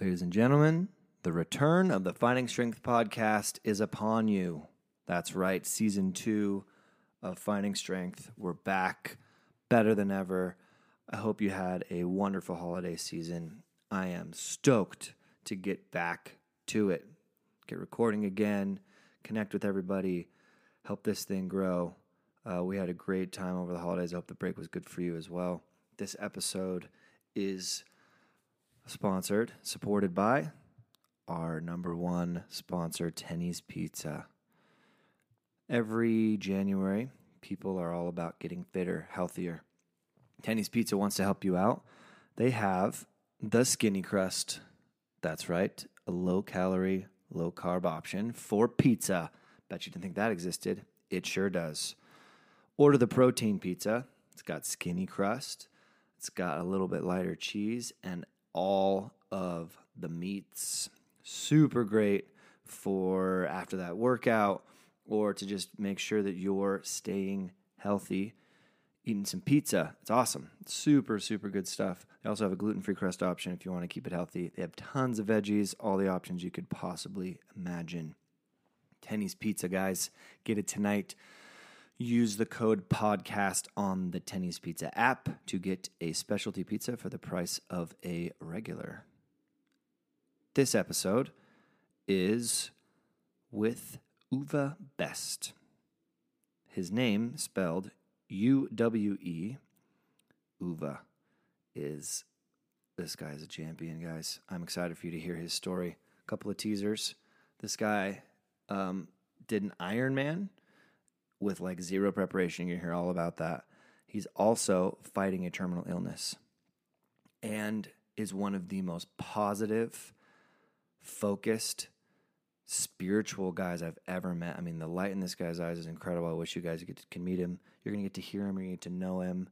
Ladies and gentlemen, the return of the Finding Strength podcast is upon you. That's right, season 2 of Finding Strength. We're back, better than ever. I hope you had a wonderful holiday season. I am stoked to get back to it. Get recording again, connect with everybody, help this thing grow. We had a great time over the holidays. I hope the break was good for you as well. This episode is sponsored, supported by our number one sponsor, Tenny's Pizza. Every January, people are all about getting fitter, healthier. Tenny's Pizza wants to help you out. They have the skinny crust. That's right, a low-calorie, low-carb option for pizza. Bet you didn't think that existed. It sure does. Order the protein pizza. It's got skinny crust. It's got a little bit lighter cheese and all of the meats. Super great for after that workout or to just make sure that you're staying healthy, eating some pizza. It's awesome. It's super, super good stuff. They also have a gluten-free crust option if you want to keep it healthy. They have tons of veggies, all the options you could possibly imagine. Tenny's Pizza, guys. Get it tonight. Use the code podcast on the Tenny's Pizza app to get a specialty pizza for the price of a regular. This episode is with Uwe Best. His name spelled U-W-E. Uwe is, this guy is a champion, guys. I'm excited for you to hear his story. A couple of teasers. This guy did an Ironman with like zero preparation. You're going to hear all about that. He's also fighting a terminal illness and is one of the most positive, focused, spiritual guys I've ever met. I mean, the light in this guy's eyes is incredible. I wish you guys can meet him. You're going to get to hear him. You're going to get to know him.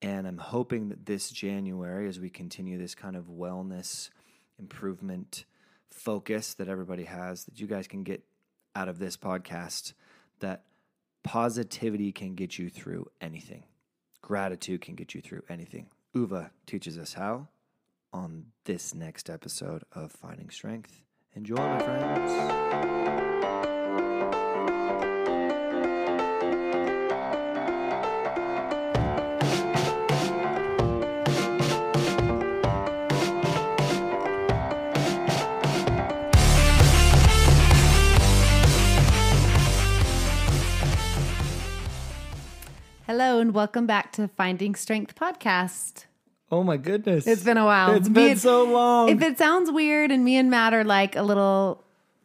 And I'm hoping that this January, as we continue this kind of wellness improvement focus that everybody has, that you guys can get out of this podcast that positivity can get you through anything. Gratitude can get you through anything. Uwe teaches us how on this next episode of Finding Strength. Enjoy, my friends. Hello and welcome back to Finding Strength podcast. Oh my goodness. It's been a while. It's been so long. If it sounds weird and me and Matt are like a little,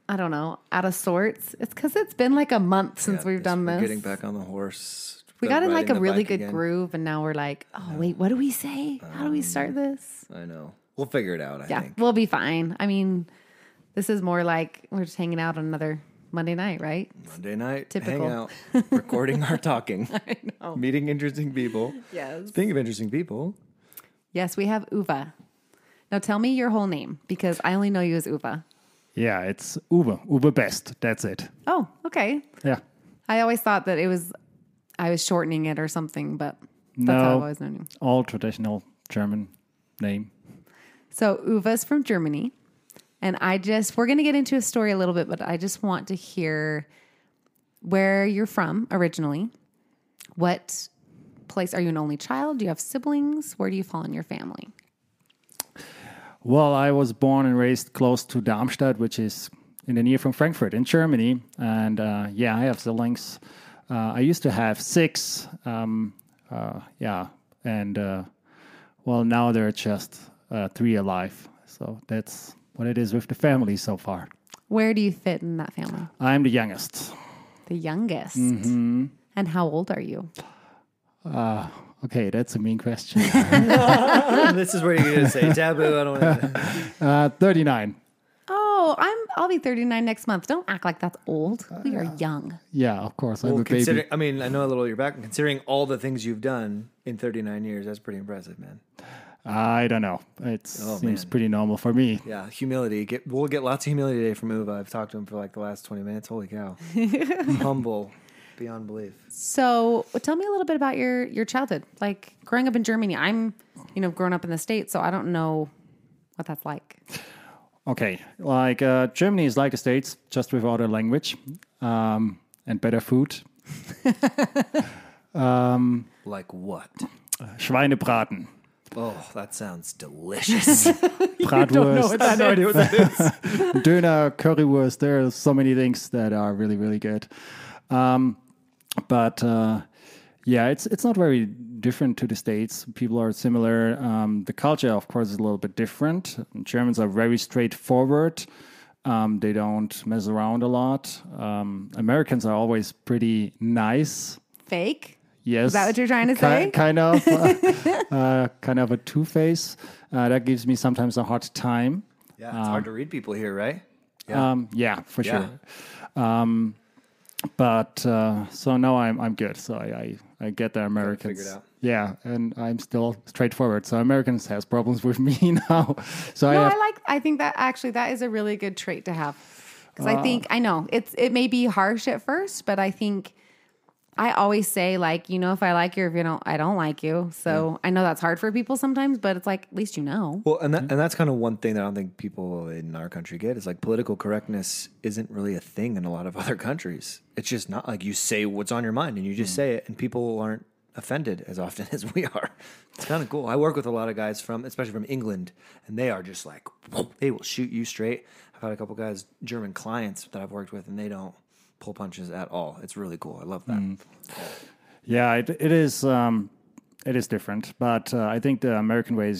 I don't know, out of sorts, it's because it's been like a month since we've done this. Getting back on the horse. We got in like a really good groove and now we're like, oh wait, what do we say? How do we start this? I know. We'll figure it out, I think. Yeah, we'll be fine. I mean, this is more like we're just hanging out on another Monday night, right? Monday night, typical. Hang out, recording our talking. I know. Meeting interesting people. Yes. Speaking of interesting people. Yes, we have Uwe. Now tell me your whole name, because I only know you as Uwe. Yeah, it's Uwe. Uwe Best. That's it. Oh, okay. Yeah. I always thought that I was shortening it or something, but that's how I've always known you. All traditional German name. So Uwe's from Germany. And we're going to get into a story a little bit, but I just want to hear where you're from originally. What place? Are you an only child? Do you have siblings? Where do you fall in your family? Well, I was born and raised close to Darmstadt, which is in the near from Frankfurt in Germany. And I have siblings. I used to have 6. And now there are just 3 alive. So that's what it is with the family so far. Where do you fit in that family? I'm the youngest. The youngest? Mm-hmm. And how old are you? Okay, that's a mean question. This is where you're going to say taboo. I don't want to. 39. Oh, I'll be 39 next month. Don't act like that's old. We are young. Yeah, of course. I'm a baby. I mean, I know a little of your background. Considering all the things you've done in 39 years, that's pretty impressive, man. I don't know. It seems pretty normal for me. Yeah, humility. We'll get lots of humility today from Uwe. I've talked to him for like the last 20 minutes. Holy cow. Humble beyond belief. So tell me a little bit about your childhood. Like growing up in Germany, I'm grown up in the States, so I don't know what that's like. Okay, like Germany is like the States, just without a language and better food. Like what? Schweinebraten. Oh, that sounds delicious. Bratwurst. Don't know what that is. Döner, currywurst. There are so many things that are really, really good. Yeah, it's not very different to the States. People are similar. The culture, of course, is a little bit different. Germans are very straightforward. They don't mess around a lot. Americans are always pretty nice. Fake? Yes. Is that what you're trying to say? Kind of. Kind of a two-face. That gives me sometimes a hard time. Yeah, it's hard to read people here, right? Yeah, sure. So now I'm good. So I get the Americans. Figured out. Yeah, and I'm still straightforward. So Americans has problems with me now. So I think that actually that is a really good trait to have, because I think I know it may be harsh at first, but I think I always say, like, you know, if I like you, if you don't, I don't like you. So yeah. I know that's hard for people sometimes, but it's like, at least you know. Well, and that's kind of one thing that I don't think people in our country get is like political correctness isn't really a thing in a lot of other countries. It's just not like you say what's on your mind and you just say it, and people aren't offended as often as we are. It's kind of cool. I work with a lot of guys especially from England, and they are just like, they will shoot you straight. I've had a couple guys, German clients that I've worked with, and they don't pull punches at all. It's really cool. I love that. Yeah, it is different, but I think the American way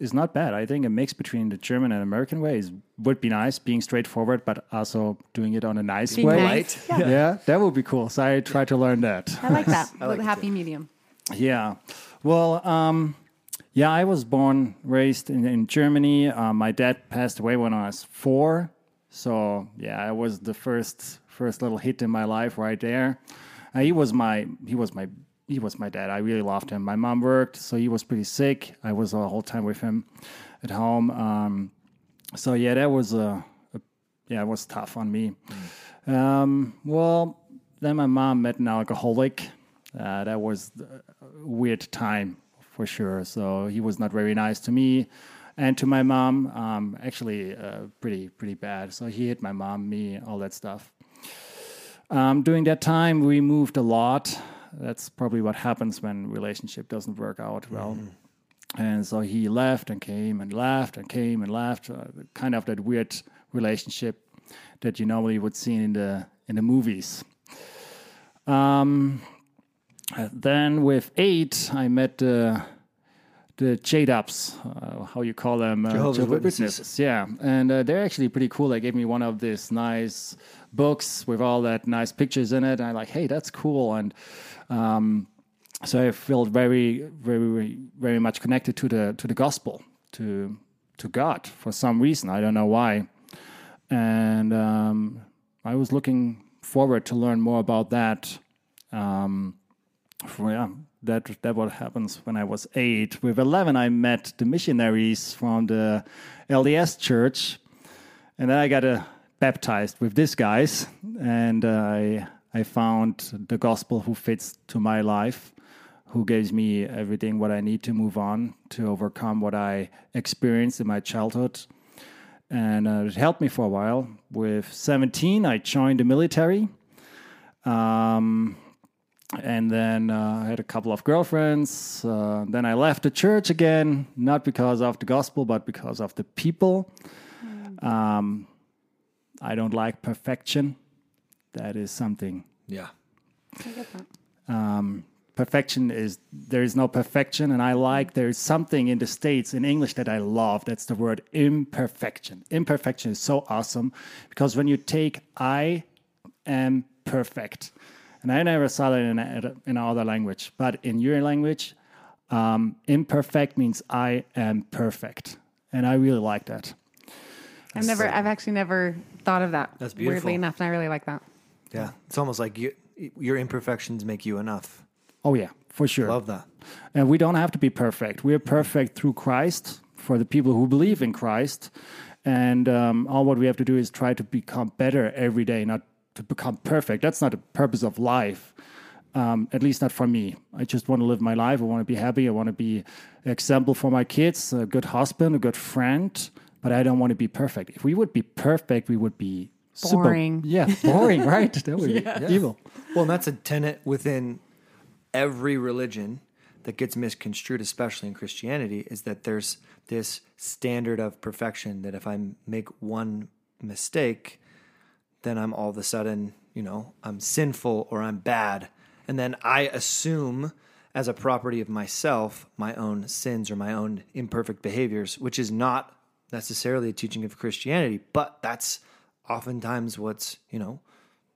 is not bad. I think a mix between the German and American way would be nice, being straightforward, but also doing it on a nice way. Nice. Yeah. Yeah, that would be cool. So I try to learn that. I like that. I like the happy medium. Yeah. Well, yeah, I was born, raised in Germany. My dad passed away when I was 4. So yeah, I was the first little hit in my life right there. He was my dad. I really loved him. My mom worked, so he was pretty sick. I was the whole time with him at home. So yeah, that was it was tough on me. Well, then my mom met an alcoholic. That was a weird time for sure. So he was not very nice to me. And to my mom, actually pretty bad. So he hit my mom, me, all that stuff. During that time, we moved a lot. That's probably what happens when relationship doesn't work out well. And so he left and came and left and came and left. Kind of that weird relationship that you normally would see in the movies. Then with 8, I met the J-Dubs, how you call them? Jehovah's Witnesses. Yeah, and they're actually pretty cool. They gave me one of these nice books with all that nice pictures in it. And I'm like, hey, that's cool. And so I felt very, very, very much connected to the gospel, to God for some reason. I don't know why. And I was looking forward to learn more about that. That what happens when I was 8. With 11, I met the missionaries from the LDS church, and then I got baptized with these guys, and I found the gospel who fits to my life, who gives me everything what I need to move on, to overcome what I experienced in my childhood, and it helped me for a while. With 17, I joined the military. And then I had a couple of girlfriends. Then I left the church again, not because of the gospel, but because of the people. I don't like perfection. That is something. Yeah. I get that. There is no perfection. And I like, there is something in the States, in English, that I love. That's the word imperfection. Imperfection is so awesome, because when you take, I am perfect. And I never saw that in another language. But in your language, imperfect means I am perfect. And I really like that. I've actually never thought of that. That's beautiful. Weirdly enough, and I really like that. Yeah. It's almost like your imperfections make you enough. Oh, yeah, for sure. Love that. And we don't have to be perfect. We are perfect through Christ, for the people who believe in Christ. And all what we have to do is try to become better every day, not to become perfect. That's not the purpose of life, at least not for me. I just want to live my life. I want to be happy. I want to be an example for my kids, a good husband, a good friend, but I don't want to be perfect. If we would be perfect, we would be boring. Super, yeah, boring, right? That would be evil. Well, and that's a tenet within every religion that gets misconstrued, especially in Christianity, is that there's this standard of perfection that if I make one mistake, then I'm all of a sudden, you know, I'm sinful or I'm bad. And then I assume as a property of myself, my own sins or my own imperfect behaviors, which is not necessarily a teaching of Christianity, but that's oftentimes what's, you know,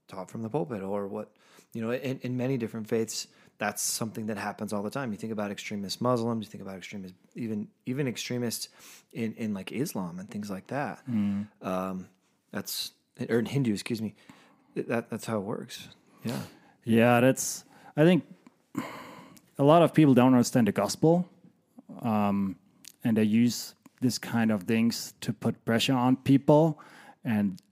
taught from the pulpit or what, you know, in many different faiths, that's something that happens all the time. You think about extremist Muslims, you think about extremist, even extremists in like Islam and things like that. Mm. Or in Hindu, excuse me. That's how it works. Yeah. Yeah, I think a lot of people don't understand the gospel, and they use this kind of things to put pressure on people, and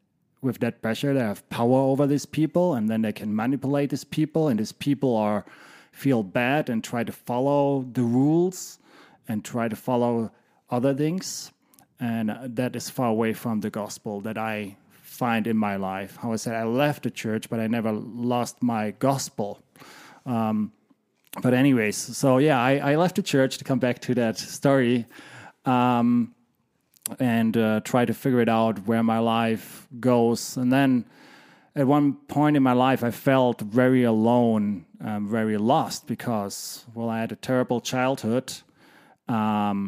with that pressure, they have power over these people, and then they can manipulate these people, and these people feel bad and try to follow the rules and try to follow other things, and that is far away from the gospel that I find in my life. How I said I left the church, but I never lost my gospel. But anyways, so yeah, I left the church to come back to that story, and try to figure it out where my life goes. And then at one point in my life, I felt very alone, very lost because, well, I had a terrible childhood. Then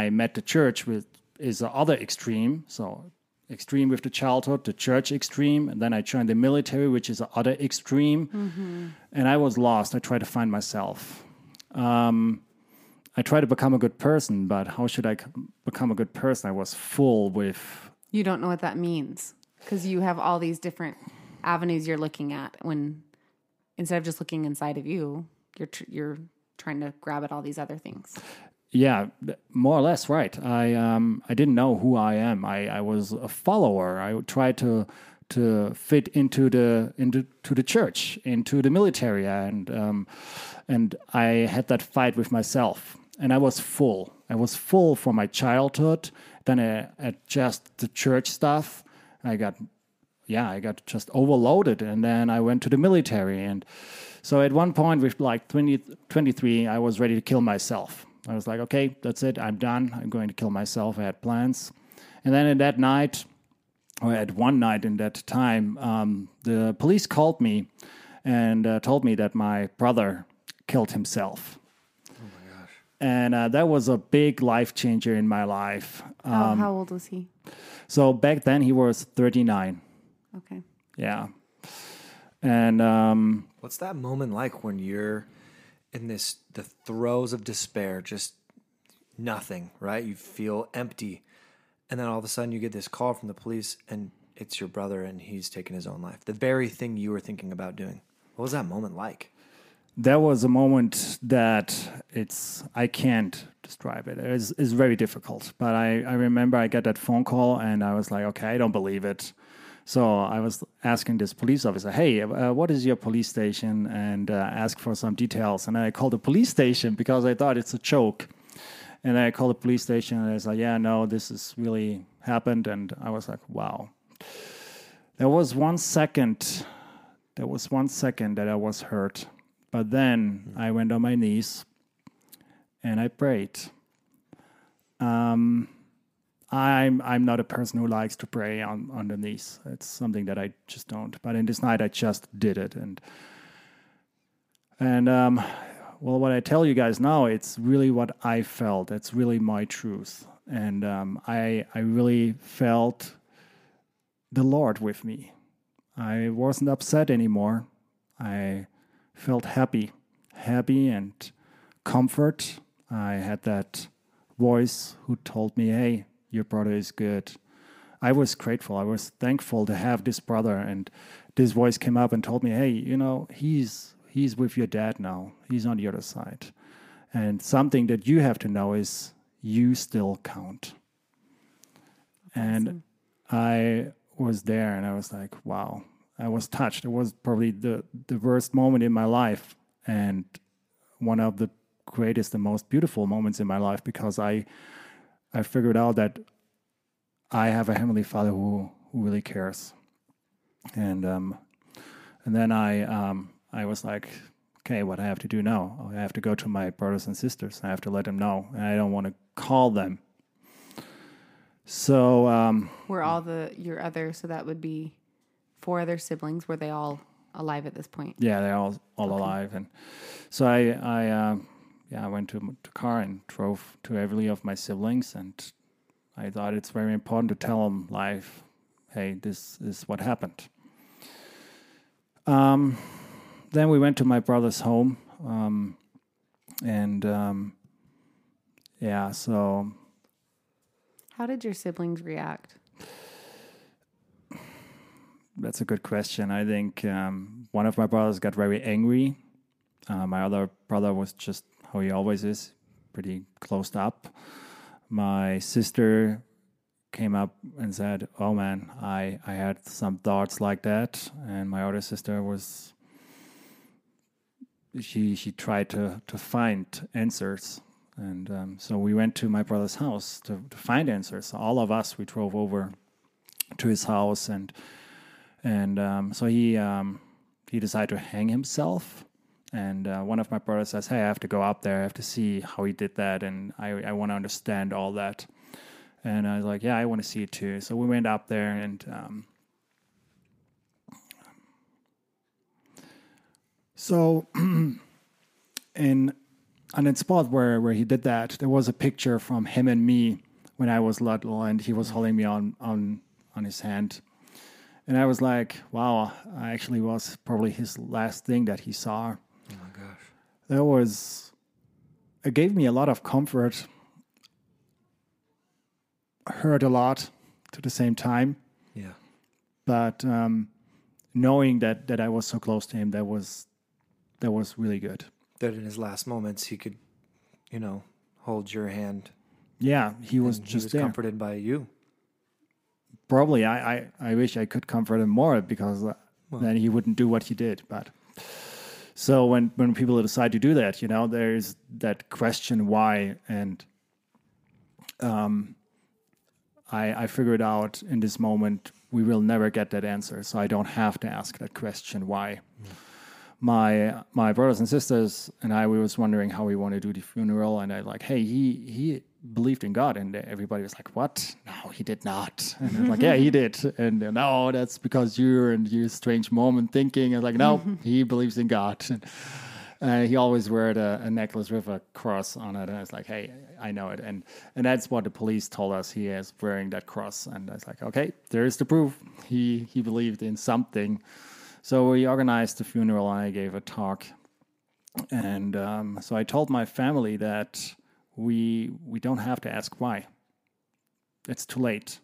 I met the church, which is the other extreme. So extreme with the childhood, the church extreme. And then I joined the military, which is the other extreme. Mm-hmm. And I was lost. I tried to find myself. I tried to become a good person, but how should I become a good person? I was full with... You don't know what that means because you have all these different avenues you're looking at when instead of just looking inside of you, you're trying to grab at all these other things. Yeah, more or less, right. I didn't know who I am. I was a follower. I tried to fit into the church, into the military, and I had that fight with myself. And I was full. I was full from my childhood. Then I just the church stuff. I got just overloaded. And then I went to the military. And so at one point with like 23, I was ready to kill myself. I was like, okay, that's it. I'm done. I'm going to kill myself. I had plans. And then at one night in that time, the police called me and told me that my brother killed himself. Oh, my gosh. And that was a big life changer in my life. How old was he? So back then he was 39. Okay. Yeah. And what's that moment like when you're in the throes of despair, just nothing, right? You feel empty. And then all of a sudden you get this call from the police and it's your brother and he's taken his own life. The very thing you were thinking about doing. What was that moment like? That was a moment that I can't describe it. It's very difficult. But I remember I got that phone call and I was like, okay, I don't believe it. So I was asking this police officer, hey, what is your police station? And ask for some details. And I called the police station because I thought it's a joke. And then I called the police station and I was like, yeah, no, this is really happened. And I was like, wow. There was one second that I was hurt. But then I went on my knees and I prayed. I'm not a person who likes to pray on the knees. It's something that I just don't. But in this night, I just did it. And well, what I tell you guys now, it's really what I felt. It's really my truth. And I really felt the Lord with me. I wasn't upset anymore. I felt happy and comfort. I had that voice who told me, hey, your brother is good. I was grateful. I was thankful to have this brother. And this voice came up and told me, hey, you know, he's with your dad now. He's on the other side. And something that you have to know is you still count. Awesome. And I was there and I was like, wow. I was touched. It was probably the worst moment in my life and one of the greatest and most beautiful moments in my life because I figured out that I have a Heavenly Father who really cares. And then I was like, okay, what I have to do now? I have to go to my brothers and sisters. I have to let them know. And I don't want to call them. So were all your other, so that would be 4 other siblings, were they all alive at this point? Yeah, they're all okay. Alive. And so I went to car and drove to every of my siblings, and I thought it's very important to tell them live, hey, this is what happened. Then we went to my brother's home, so... How did your siblings react? That's a good question. I think one of my brothers got very angry. My other brother was just how he always is, pretty closed up. My sister came up and said, oh man, I had some thoughts like that. And my older sister was... She tried to find answers. And so we went to my brother's house to find answers. So all of us, we drove over to his house. And so he decided to hang himself. And one of my brothers says, hey, I have to go up there. I have to see how he did that. And I want to understand all that. And I was like, yeah, I want to see it too. So we went up there and... So, on that spot where he did that, there was a picture from him and me when I was little, and he was holding me on his hand. And I was like, wow, I actually was probably his last thing that he saw. Oh my gosh. It gave me a lot of comfort. Hurt a lot at the same time. Yeah. But knowing that I was so close to him, that was really good. That in his last moments, he could, hold your hand. Yeah, he was comforted by you. Probably, I wish I could comfort him more, because then he wouldn't do what he did. But so when people decide to do that, there's that question why, and I figured out in this moment we will never get that answer, so I don't have to ask that question why. Mm. My brothers and sisters and I, we was wondering how we want to do the funeral. And I he believed in God. And everybody was like, what? No, he did not. And I'm like, yeah, he did. And no, that's because you're in your strange moment thinking. And like, no, he believes in God. And he always wore a necklace with a cross on it. And I was like, hey, I know it. And that's what the police told us. He is wearing that cross. And I was like, okay, there's the proof. He believed in something. So we organized the funeral, and I gave a talk. And so I told my family that we don't have to ask why. It's too late.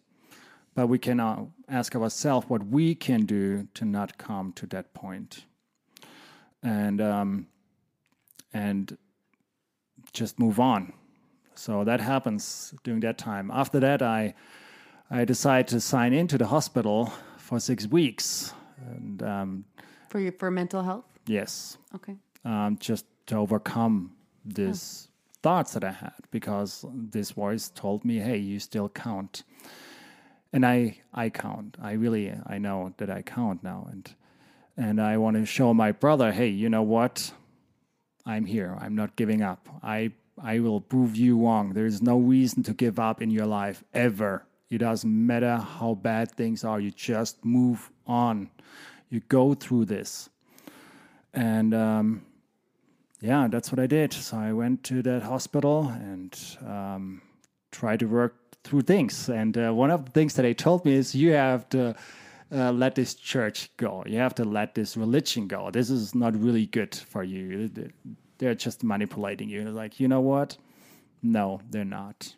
But we can ask ourselves what we can do to not come to that point. And just move on. So that happens during that time. After that, I decided to sign into the hospital for 6 weeks. And for mental health? Yes. Okay. Just to overcome these thoughts that I had, because this voice told me, hey, you still count. And I count. I know that I count now. And I want to show my brother, hey, you know what? I'm here. I'm not giving up. I will prove you wrong. There is no reason to give up in your life ever. It doesn't matter how bad things are. You just move on. You go through this. And that's what I did. So I went to that hospital and tried to work through things. And one of the things that they told me is you have to let this church go. You have to let this religion go. This is not really good for you. They're just manipulating you. They're like, you know what? No, they're not.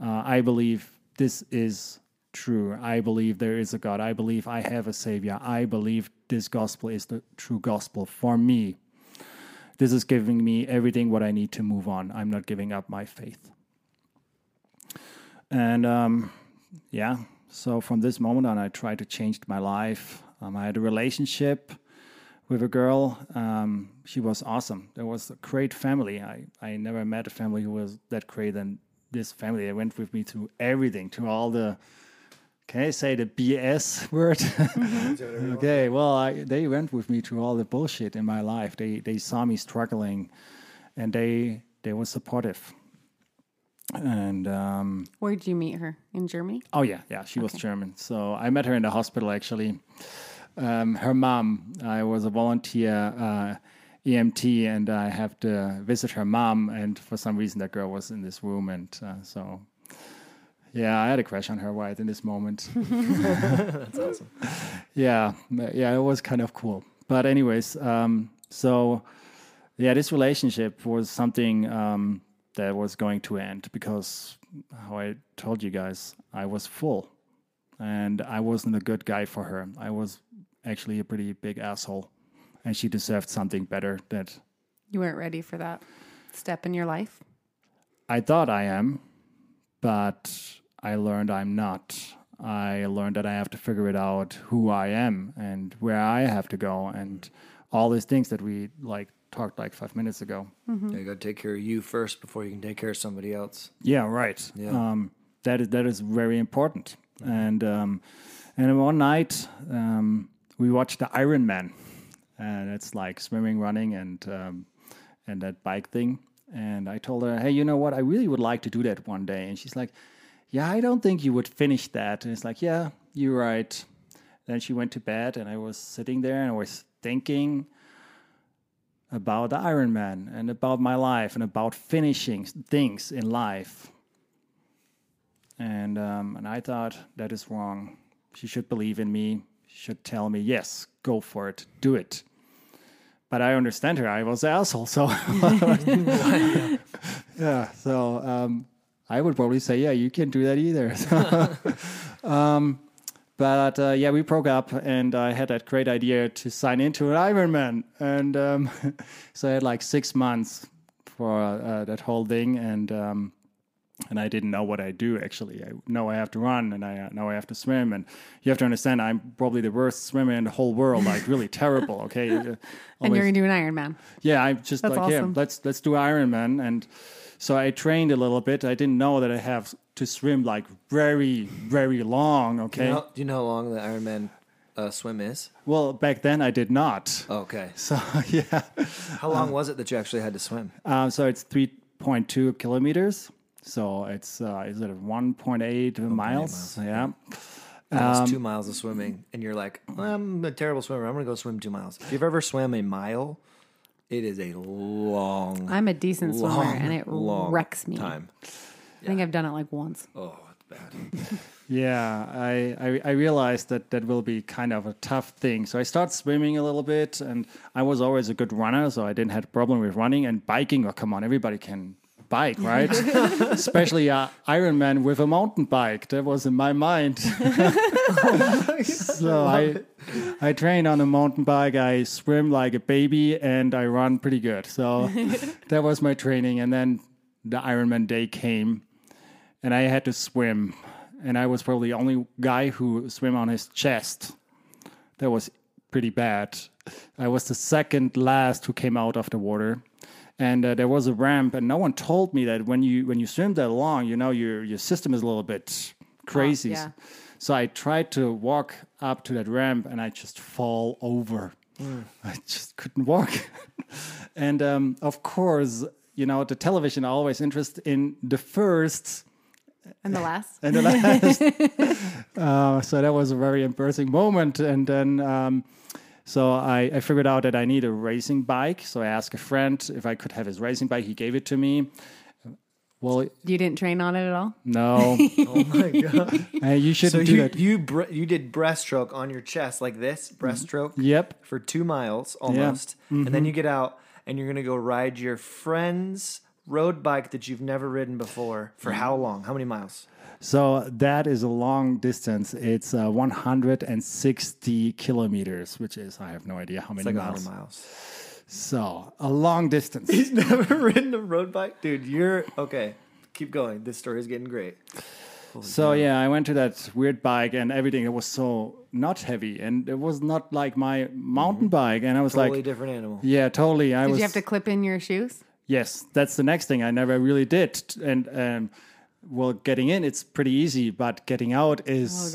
I believe this is true. I believe there is a God. I believe I have a Savior. I believe this gospel is the true gospel for me. This is giving me everything what I need to move on. I'm not giving up my faith. And so from this moment on, I tried to change my life. I had a relationship with a girl. She was awesome. There was a great family. I never met a family who was that great than this family. They went with me through everything, to all the Can I say the BS word? Mm-hmm. Okay, well, they went with me through all the bullshit in my life. They saw me struggling, and they were supportive. And where did you meet her? In Germany? Oh, yeah, she was German. So I met her in the hospital, actually. Her mom, I was a volunteer EMT, and I have to visit her mom. And for some reason, that girl was in this room, and so... Yeah, I had a crush on her right in this moment. That's awesome. Yeah, it was kind of cool. But anyways, this relationship was something that was going to end because, how I told you guys, I was full. And I wasn't a good guy for her. I was actually a pretty big asshole. And she deserved something better. That you weren't ready for that step in your life? I thought I am, but... I learned I'm not. I learned that I have to figure it out who I am and where I have to go and all these things that we talked 5 minutes ago. Mm-hmm. Yeah, you got to take care of you first before you can take care of somebody else. Yeah, right. Yeah. That is very important. Mm-hmm. And one night we watched the Ironman, and it's swimming, running, and that bike thing. And I told her, hey, you know what? I really would like to do that one day. And she's like, yeah, I don't think you would finish that. And it's like, yeah, you're right. Then she went to bed, and I was sitting there, and I was thinking about the Ironman and about my life and about finishing things in life. And I thought, that is wrong. She should believe in me. She should tell me, yes, go for it. Do it. But I understand her. I was an asshole, so... yeah, so... I would probably say, yeah, you can't do that either. But we broke up, and I had that great idea to sign into an Ironman. And so I had 6 months for that whole thing, and I didn't know what I do, actually. I know I have to run, and I know I have to swim. And you have to understand, I'm probably the worst swimmer in the whole world, really terrible, okay? And you're going to do an Ironman. Yeah, I'm just awesome. Yeah, let's do Ironman, and... So I trained a little bit. I didn't know that I have to swim very, very long, okay? Do you know how long the Ironman swim is? Well, back then I did not. Okay. So, yeah. How long was it that you actually had to swim? So it's 3.2 kilometers. So it's, is it 1.8 miles? Yeah. That was 2 miles of swimming. And you're like, I'm a terrible swimmer. I'm going to go swim 2 miles. If you've ever swam a mile... It is a long. I'm a decent swimmer, and it wrecks me. Time. Yeah. I think I've done it once. Oh, it's bad. Yeah, I realized that will be kind of a tough thing. So I started swimming a little bit, and I was always a good runner, so I didn't have a problem with running and biking. Oh, come on, everybody can bike, right? Especially Ironman with a mountain bike. That was in my mind. So I train on a mountain bike, I swim like a baby, and I run pretty good. So that was my training. And then the Ironman day came, and I had to swim. And I was probably the only guy who swam on his chest. That was pretty bad. I was the second last who came out of the water. And there was a ramp, and no one told me that when you swim that long, your system is a little bit crazy. Yeah. So I tried to walk up to that ramp, and I just fall over. Mm. I just couldn't walk. And of course, the television are always interested in the first. And the last. And the last. So that was a very embarrassing moment. And then... So I figured out that I need a racing bike. So I asked a friend if I could have his racing bike. He gave it to me. Well, you didn't train on it at all? No. Oh my God. You shouldn't do that. You did breaststroke on your chest like this, breaststroke. Yep. For 2 miles almost. Yep. Mm-hmm. And then you get out and you're going to go ride your friend's road bike that you've never ridden before for how long? How many miles? So that is a long distance. It's 160 kilometers, which is, I have no idea how many miles. It's 100 miles. So a long distance. He's never ridden a road bike? Dude, you're... Okay, keep going. This story is getting great. Holy God. I went to that weird bike and everything. It was so not heavy, and it was not like my mountain bike. And I was totally different animal. Yeah, totally. Did you have to clip in your shoes? Yes, that's the next thing. I never really did. And... well, getting in, it's pretty easy, but getting out is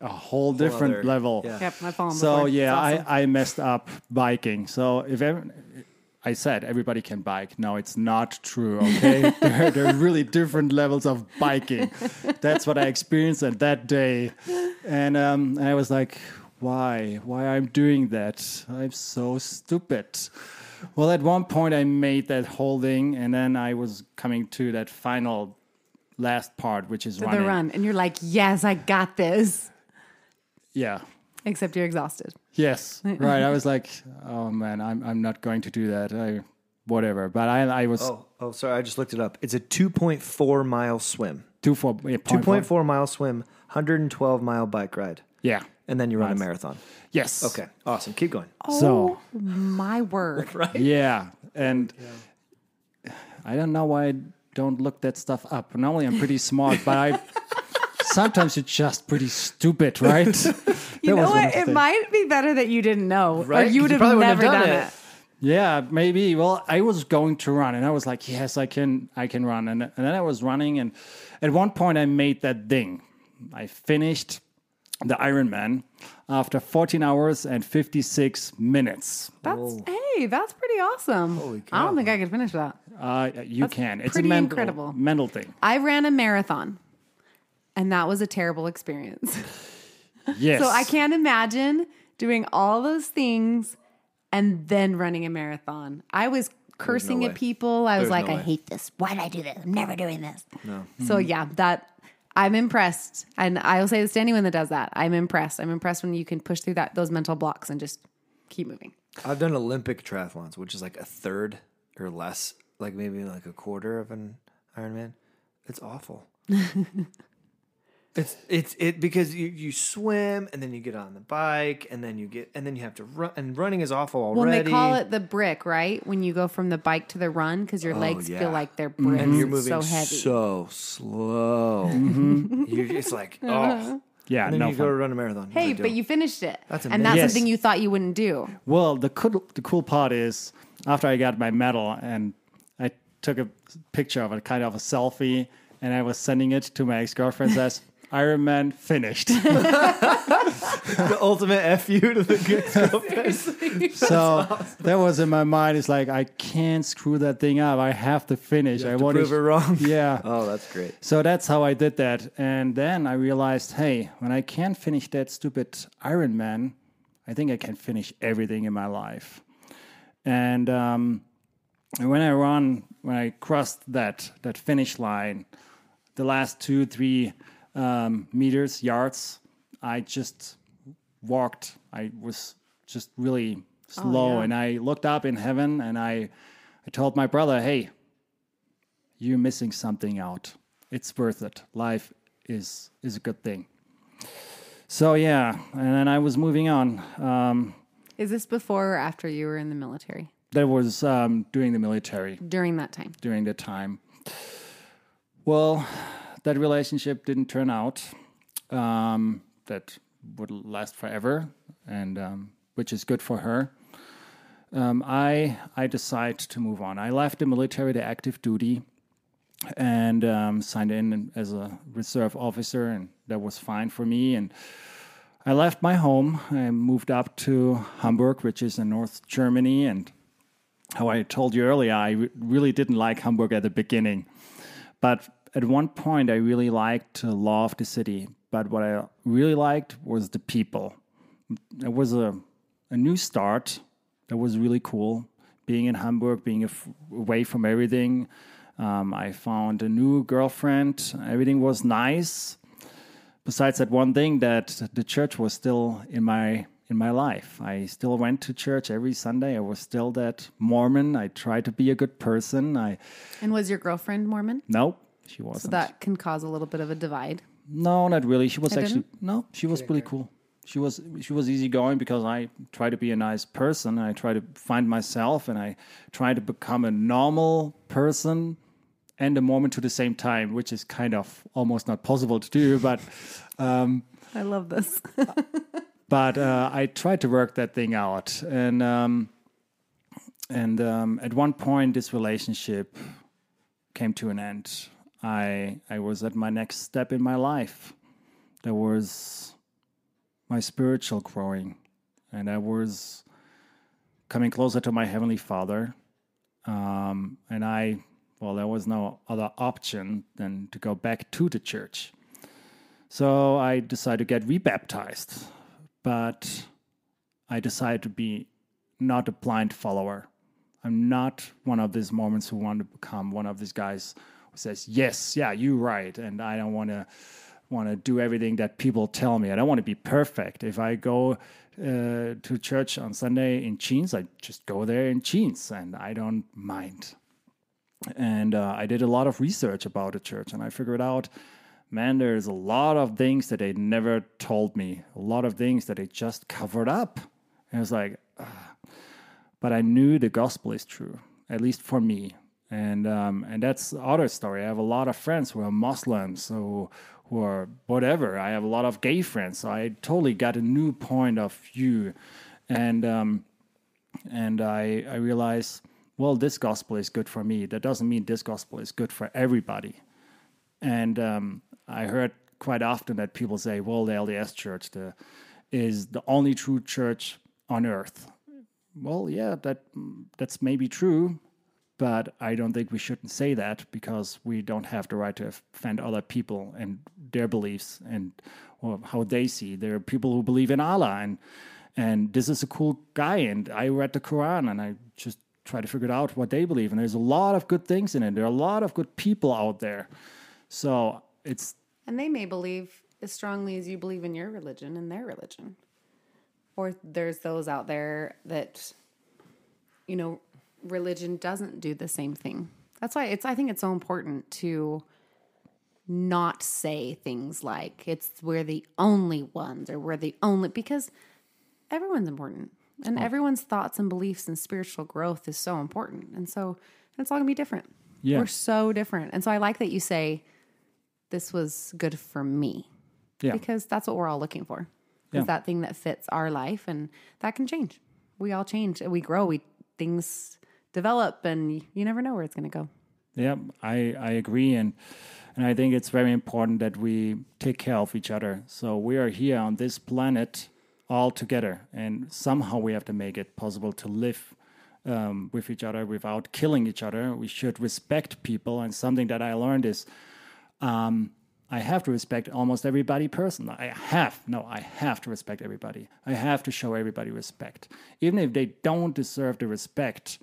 a whole different level. Yeah. Yep, my phone. So, yeah, awesome. I messed up biking. So, I said everybody can bike. No, it's not true, okay? there are really different levels of biking. That's what I experienced at that day. And I was like, why I'm doing that? I'm so stupid. Well, at one point I made that holding, and then I was coming to that final last part, which is running. The run. And you're like, yes, I got this. Yeah. Except you're exhausted. Yes. Right. I was like, oh man, I'm not going to do that. Whatever. But I was. Oh, sorry. I just looked it up. It's a 2.4 mile swim. 2.4 mile swim, 112 mile bike ride. Yeah. And then you run a marathon. Yes. Okay. Awesome. Keep going. Oh, so, my word. Right? Yeah. And I don't know why I don't look that stuff up. Normally I'm pretty smart, but sometimes you're just pretty stupid, right? You know what? It might be better that you didn't know, right? Or you would have never done it. Yeah, maybe. Well, I was going to run, and I was like, yes, I can run. And then I was running, and at one point I made that thing. I finished the Ironman after 14 hours and 56 minutes. That's pretty awesome. Holy cow. I don't think I could finish that. That's can. It's a mental thing. I ran a marathon, and that was a terrible experience. Yes. So I can't imagine doing all those things and then running a marathon. I was cursing at people. I was like, I hate this. Why'd I do this? I'm never doing this. No. So I'm impressed. And I'll say this to anyone that does that. I'm impressed. I'm impressed when you can push through those mental blocks and just keep moving. I've done Olympic triathlons, which is like a third or less, like maybe like a quarter of an Ironman. It's awful. It's because you swim and then you get on the bike and then you have to run, and running is awful already. Well, they call it the brick, right? When you go from the bike to the run, because your legs feel like they're bricks. And you're moving so slow. Mm-hmm. It's like yeah. And then you go to run a marathon. Hey, but you finished it. That's amazing. And that's something you thought you wouldn't do. Well, the cool part is after I got my medal and I took a picture of it, kind of a selfie, and I was sending it to my ex-girlfriend. Says. Ironman finished. The ultimate FU to the good girlfriend. So awesome. That was in my mind. It's like, I can't screw that thing up. I have to finish. I want to prove it wrong. Yeah. Oh, that's great. So that's how I did that. And then I realized, hey, when I can't finish that stupid Ironman, I think I can finish everything in my life. And when I crossed that finish line, the last 2-3 meters, yards, I just walked. I was just really slow, and I looked up in heaven, and I told my brother, hey, you're missing something out. It's worth it. Life is a good thing. So, and then I was moving on. Is this before or after you were in the military? That was during the military. During that time? During the time. Well, that relationship didn't turn out. That would last forever, and which is good for her. I decide to move on. I left the military to active duty and signed in as a reserve officer, and that was fine for me. And I left my home. I moved up to Hamburg, which is in North Germany. And how I told you earlier, I really didn't like Hamburg at the beginning. But at one point, I really liked the law of the city, but what I really liked was the people. It was a new start that was really cool. Being in Hamburg, being away from everything, I found a new girlfriend. Everything was nice. Besides that one thing, that the church was still in my life. I still went to church every Sunday. I was still that Mormon. I tried to be a good person. And was your girlfriend Mormon? Nope. She wasn't. So that can cause a little bit of a divide. No, not really. She was she was really cool. She was easygoing because I try to be a nice person. And I try to find myself, and I try to become a normal person and a Mormon to the same time, which is kind of almost not possible to do. But I love this. But I tried to work that thing out, and at one point this relationship came to an end. I was at my next step in my life. That was my spiritual growing. And I was coming closer to my Heavenly Father. And there was no other option than to go back to the church. So I decided to get rebaptized. But I decided to be not a blind follower. I'm not one of these Mormons who want to become one of these guys who says, yes, yeah, you're right, and I don't want to do everything that people tell me. I don't want to be perfect. If I go to church on Sunday in jeans, I just go there in jeans, and I don't mind. And I did a lot of research about the church, and I figured out, man, there's a lot of things that they never told me, a lot of things that they just covered up. And I was like, ugh. But I knew the gospel is true, at least for me. And that's the other story. I have a lot of friends who are Muslims, who are whatever. I have a lot of gay friends. So I totally got a new point of view. And I realized, well, this gospel is good for me. That doesn't mean this gospel is good for everybody. And I heard quite often that people say, well, the LDS church is the only true church on earth. Well, yeah, that's maybe true, but I don't think we shouldn't say that, because we don't have the right to offend other people and their beliefs and or how they see. There are people who believe in Allah, and this is a cool guy, and I read the Quran, and I just try to figure out what they believe, and there's a lot of good things in it. There are a lot of good people out there. So it's... And they may believe as strongly as you believe in your religion and their religion. Or there's those out there that, you know, religion doesn't do the same thing. That's why I think it's so important to not say things like we're the only ones or we're the only, because everyone's important and everyone's thoughts and beliefs and spiritual growth is so important. And so it's all gonna be different. Yeah. We're so different. And so I like that you say this was good for me, because that's what we're all looking for. Is that thing that fits our life, and that can change. We all change, we grow, things develop, and you never know where it's going to go. Yeah, I agree, and I think it's very important that we take care of each other. So we are here on this planet all together, and somehow we have to make it possible to live with each other without killing each other. We should respect people, and something that I learned is... I have to respect almost everybody personally. I have to respect everybody. I have to show everybody respect. Even if they don't deserve the respect,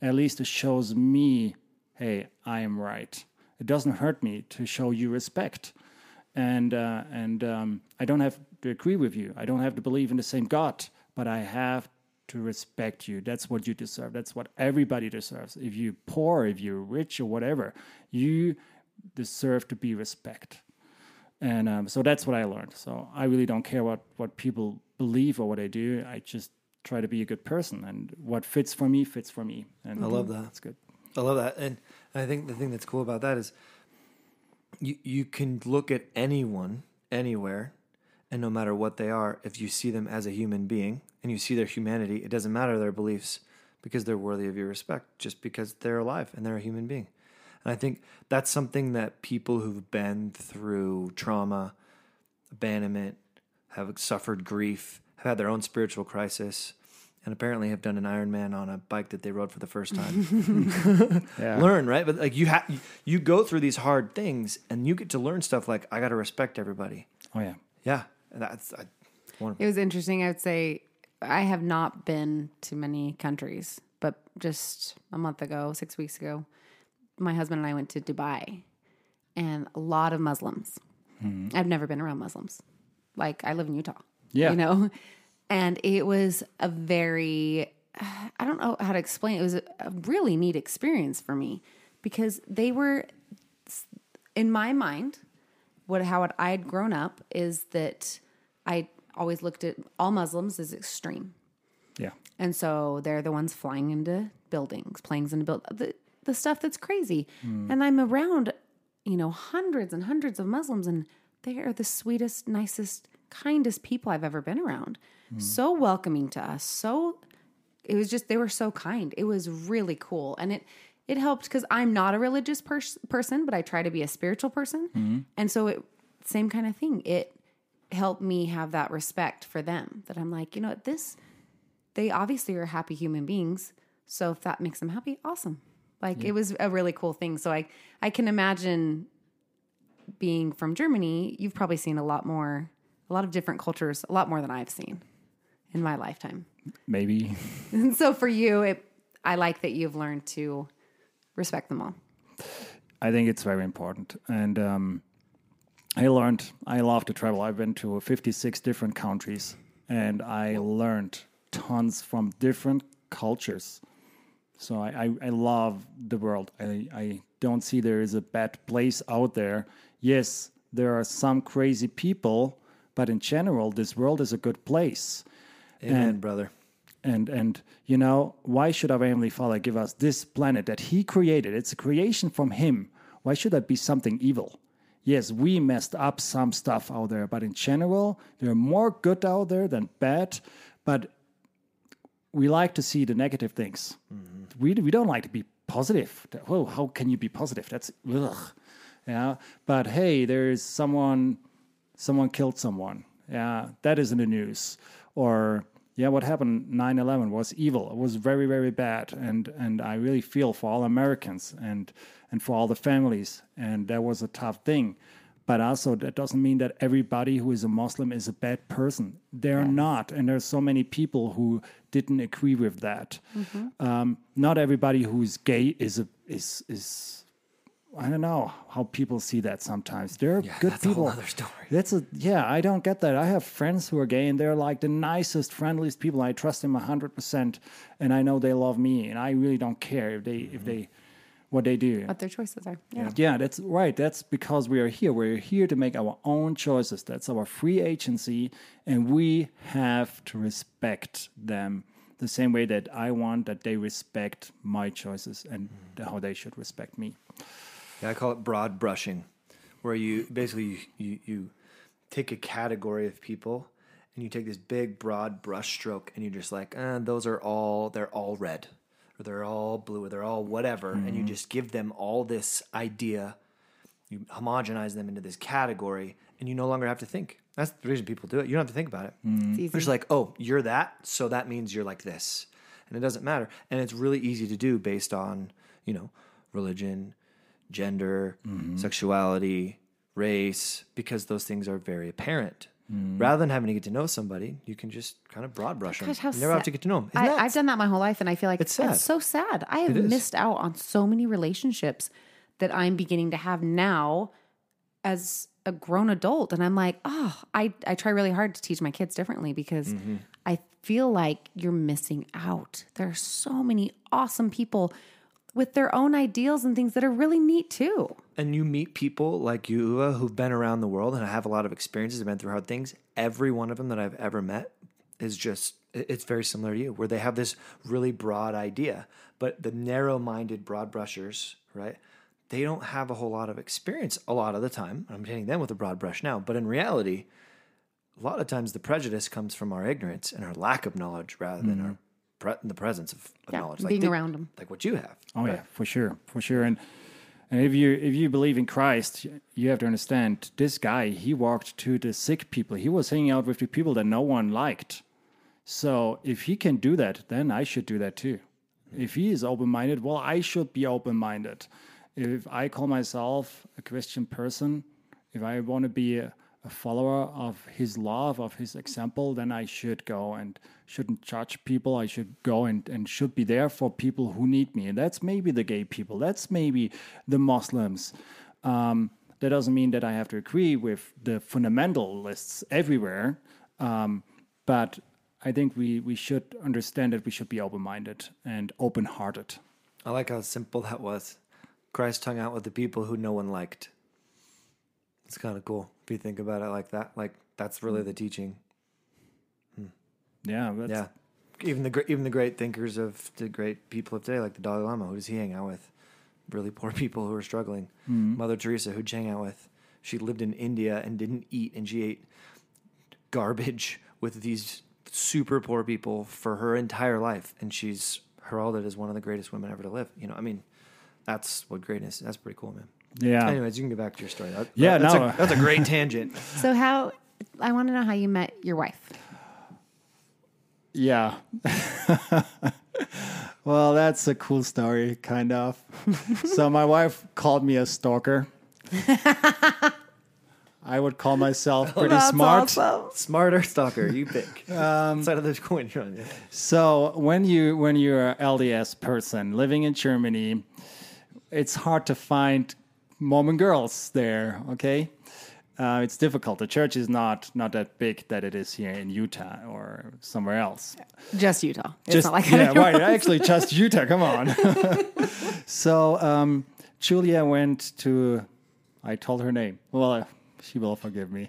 at least it shows me, hey, I am right. It doesn't hurt me to show you respect. And I don't have to agree with you. I don't have to believe in the same God, but I have to respect you. That's what you deserve. That's what everybody deserves. If you're poor, if you're rich or whatever, you deserve to be respected. And so that's what I learned. So I really don't care what people believe or what I do. I just try to be a good person. And what fits for me, fits for me. And I love that. That's good. I love that. And I think the thing that's cool about that is you can look at anyone, anywhere, and no matter what they are, if you see them as a human being and you see their humanity, it doesn't matter their beliefs, because they're worthy of your respect just because they're alive and they're a human being. And I think that's something that people who've been through trauma, abandonment, have suffered grief, have had their own spiritual crisis, and apparently have done an Ironman on a bike that they rode for the first time. Learn, right? But like you go through these hard things, and you get to learn stuff like, I got to respect everybody. Oh, yeah. Yeah. That's wonderful. It was interesting. I would say I have not been to many countries, but just a month ago, 6 weeks ago, my husband and I went to Dubai, and a lot of Muslims. Mm-hmm. I've never been around Muslims. Like, I live in Utah, you know? And it was a very, I don't know how to explain it. It was a really neat experience for me, because they were, in my mind, how I'd grown up is that I always looked at all Muslims as extreme. Yeah. And so they're the ones flying into buildings, the stuff that's crazy. Mm. And I'm around, hundreds and hundreds of Muslims, and they are the sweetest, nicest, kindest people I've ever been around. Mm. So welcoming to us. So it was just, they were so kind. It was really cool. And it, it helped because I'm not a religious person, but I try to be a spiritual person. Mm-hmm. And so it, same kind of thing. It helped me have that respect for them that I'm like, you know, this, they obviously are happy human beings. So if that makes them happy, awesome. Like it was a really cool thing. So I can imagine being from Germany, you've probably seen a lot more, a lot of different cultures, a lot more than I've seen in my lifetime. Maybe. And so for you, I like that you've learned to respect them all. I think it's very important. And I love to travel. I've been to 56 different countries and I learned tons from different cultures. So I love the world. I don't see there is a bad place out there. Yes, there are some crazy people, but in general, this world is a good place. Amen, and, brother. And you know, why should our Heavenly Father give us this planet that He created? It's a creation from Him. Why should that be something evil? Yes, we messed up some stuff out there, but in general, there are more good out there than bad. But we like to see the negative things. Mm-hmm. We don't like to be positive. Whoa, how can you be positive? That's ugh. Yeah. But hey, there is someone killed someone. Yeah, that is in the news. Or yeah, what happened? 9/11 was evil. It was very, very bad. And I really feel for all Americans and for all the families. And that was a tough thing. But also, that doesn't mean that everybody who is a Muslim is a bad person. They're not. And there's so many people who didn't agree with that. Mm-hmm. Not everybody who is gay is I don't know how people see that sometimes. There are good that's people. That's a whole other story. I don't get that. I have friends who are gay, and they're like the nicest, friendliest people. I trust them 100%, and I know they love me, and I really don't care what they do. What their choices are. Yeah, that's right. That's because we are here. We're here to make our own choices. That's our free agency, and we have to respect them the same way that I want that they respect my choices and how they should respect me. Yeah, I call it broad brushing, where you basically you take a category of people and you take this big, broad brush stroke and you're just like, those are all, they're all red. Or they're all blue, or they're all whatever, and you just give them all this idea, you homogenize them into this category, and you no longer have to think. That's the reason people do it. You don't have to think about it. It's just like, oh, you're that, so that means you're like this, and it doesn't matter. And it's really easy to do based on, you know, religion, gender, sexuality, race, because those things are very apparent. Rather than having to get to know somebody, you can just kind of broad brush them. Gosh, you never have to get to know them. I've done that my whole life, and I feel like it's so sad. I have missed out on so many relationships that I'm beginning to have now as a grown adult. And I'm like, I try really hard to teach my kids differently because I feel like you're missing out. There are so many awesome people with their own ideals and things that are really neat too. And you meet people like you, Uwe, who've been around the world and have a lot of experiences, have been through hard things. Every one of them that I've ever met is just, it's very similar to you, where they have this really broad idea. But the narrow-minded broad brushers, right, they don't have a whole lot of experience a lot of the time. I'm hitting them with a broad brush now. But in reality, a lot of times the prejudice comes from our ignorance and our lack of knowledge rather than our the presence of knowledge, like being around them, like what you have. Oh right? Yeah, for sure. And if you believe in Christ, you have to understand this guy. He walked to the sick people. He was hanging out with the people that no one liked. So if he can do that, then I should do that too. If he is open-minded, well, I should be open-minded. If I call myself a Christian person, if I want to be a follower of his love, of his example, then I should go and shouldn't judge people. I should go and should be there for people who need me. And that's maybe the gay people. That's maybe the Muslims. That doesn't mean that I have to agree with the fundamentalists everywhere. But I think we should understand that we should be open-minded and open-hearted. I like how simple that was. Christ hung out with the people who no one liked. It's kind of cool if you think about it like that. Like that's really the teaching. Yeah, even the great thinkers of the great people of today, like the Dalai Lama, who does he hang out with? Really poor people who are struggling. Mother Teresa, who'd she hang out with? She lived in India and didn't eat, and she ate garbage with these super poor people for her entire life, and she's heralded as one of the greatest women ever to live. You know, I mean, that's what greatness. That's pretty cool, man. Yeah. Anyways, you can get back to your story. That's a great tangent. So I want to know how you met your wife. Yeah. Well, that's a cool story, kind of. So my wife called me a stalker. I would call myself pretty smart. Awesome. Smarter stalker, you pick. Side of the coin. So when you're an LDS person living in Germany, it's hard to find Mormon girls there, okay? It's difficult. The church is not that big that it is here in Utah or somewhere else. Just Utah. It's not like yeah, right. Actually, just Utah. Come on. So Julia went to. I told her name. Well, she will forgive me.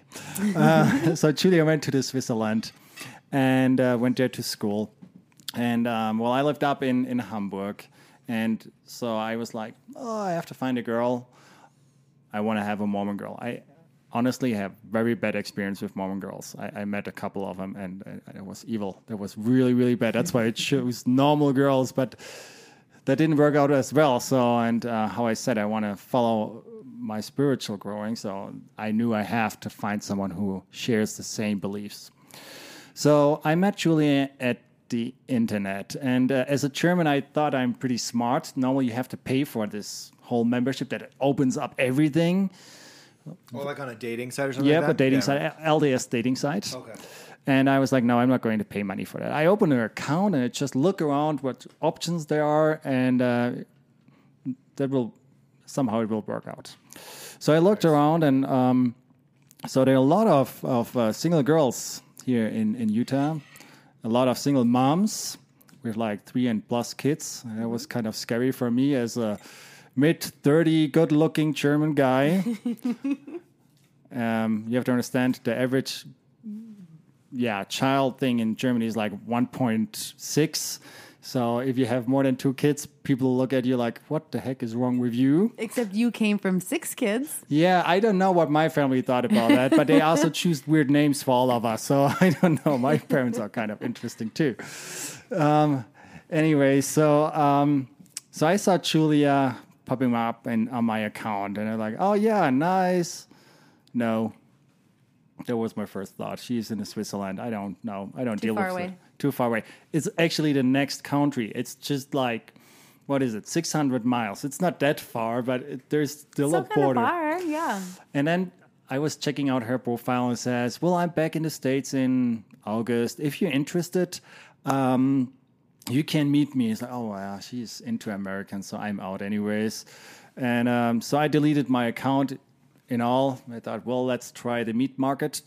So Julia went to Switzerland and went there to school. And I lived up in Hamburg, and so I was like, I have to find a girl. I want to have a Mormon girl. Honestly, I have very bad experience with Mormon girls. I met a couple of them, and it was evil. That was really, really bad. That's why I chose normal girls, but that didn't work out as well. So, how I said, I want to follow my spiritual growing. So I knew I have to find someone who shares the same beliefs. So I met Julia at the internet. And as a German, I thought I'm pretty smart. Normally, you have to pay for this whole membership that opens up everything. Or like on a dating site or something like that? Yeah, but LDS dating site. Okay. And I was like, no, I'm not going to pay money for that. I opened an account and I just look around what options there are, and somehow it will work out. So I looked around, and so there are a lot of single girls here in Utah, a lot of single moms with like 3+ kids. That was kind of scary for me as a mid-30, good-looking German guy. You have to understand the average child thing in Germany is like 1.6. So if you have more than 2 kids, people look at you like, what the heck is wrong with you? Except you came from 6 kids. Yeah, I don't know what my family thought about that, but they also choose weird names for all of us. So I don't know. My parents are kind of interesting too. So I saw Julia popping up on my account, and I'm like, oh, yeah, nice. No, that was my first thought. She's in Switzerland. I don't know. I don't deal with it. Too far away. It's actually the next country. It's just like, what is it, 600 miles. It's not that far, but there's still a border. Kind of far, yeah. And then I was checking out her profile, and says, well, I'm back in the States in August. If you're interested, you can meet me. It's like, oh, wow, she's into American, so I'm out anyways. And so I deleted my account in all. I thought, well, let's try the meat market,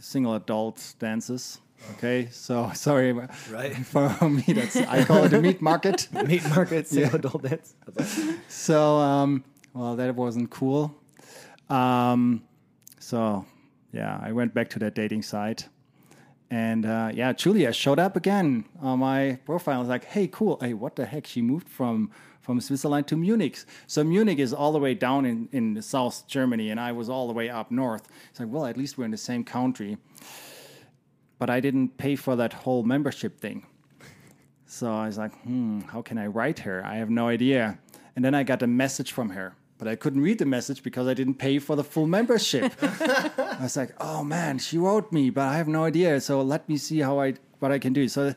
single adult dances. Okay, so sorry. Right. For me, I call it the meat market. Meat market, single adult dance. So, that wasn't cool. I went back to that dating site. And Julia showed up again on my profile. I was like, hey, cool. Hey, what the heck? She moved from Switzerland to Munich. So Munich is all the way down in the South Germany, and I was all the way up north. It's like, well, at least we're in the same country. But I didn't pay for that whole membership thing. So I was like, how can I write her? I have no idea. And then I got a message from her. But I couldn't read the message because I didn't pay for the full membership. I was like, oh, man, she wrote me, but I have no idea. So let me see what I can do. So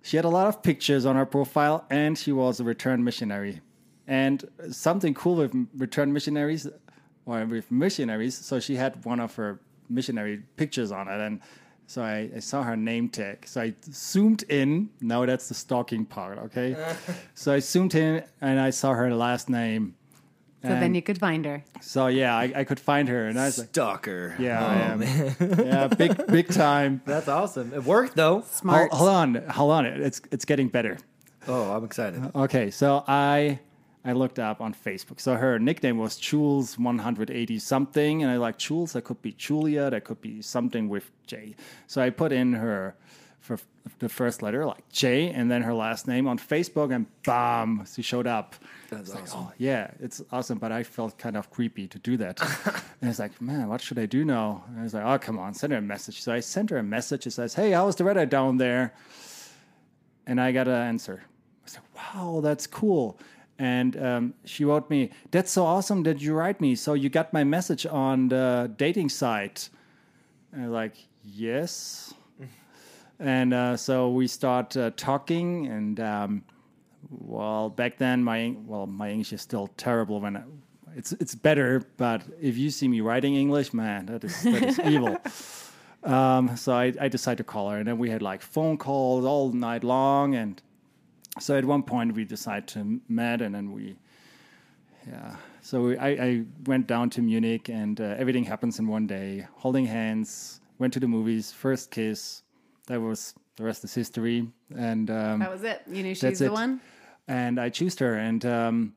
she had a lot of pictures on her profile, and she was a returned missionary. And something cool with missionaries, so she had one of her missionary pictures on it. And so I saw her name tag. So I zoomed in. Now that's the stalking part, okay? So I zoomed in, and I saw her last name. So then you could find her. So yeah, I could find her, and I was like, stalker. Yeah, I am. Man. Yeah, big time. That's awesome. It worked though. Smart. Hold on. It's getting better. Oh, I'm excited. Okay, so I looked up on Facebook. So her nickname was Jules 180 something, and I like Jules. That could be Julia. That could be something with J. So I put in her for the first letter, like J, and then her last name on Facebook, and bam, she showed up. That's awesome. Like, oh, yeah, it's awesome, but I felt kind of creepy to do that. And it's like, man, what should I do now? And I was like, oh, come on, send her a message. So I sent her a message. It says, hey, how's the weather down there? And I got an answer. I was like, wow, that's cool. And she wrote me, "That's so awesome that you write me. So you got my message on the dating site." And I was like, yes. And so we start talking. And well, back then, my English is still terrible. It's better, but if you see me writing English, man, that is evil. So I decided to call her. And then we had like phone calls all night long. And so at one point we decided to meet, and then I went down to Munich, and everything happens in one day. Holding hands, went to the movies, first kiss. That was, the rest is history. And that was it. You knew she's the one? And I chose her. And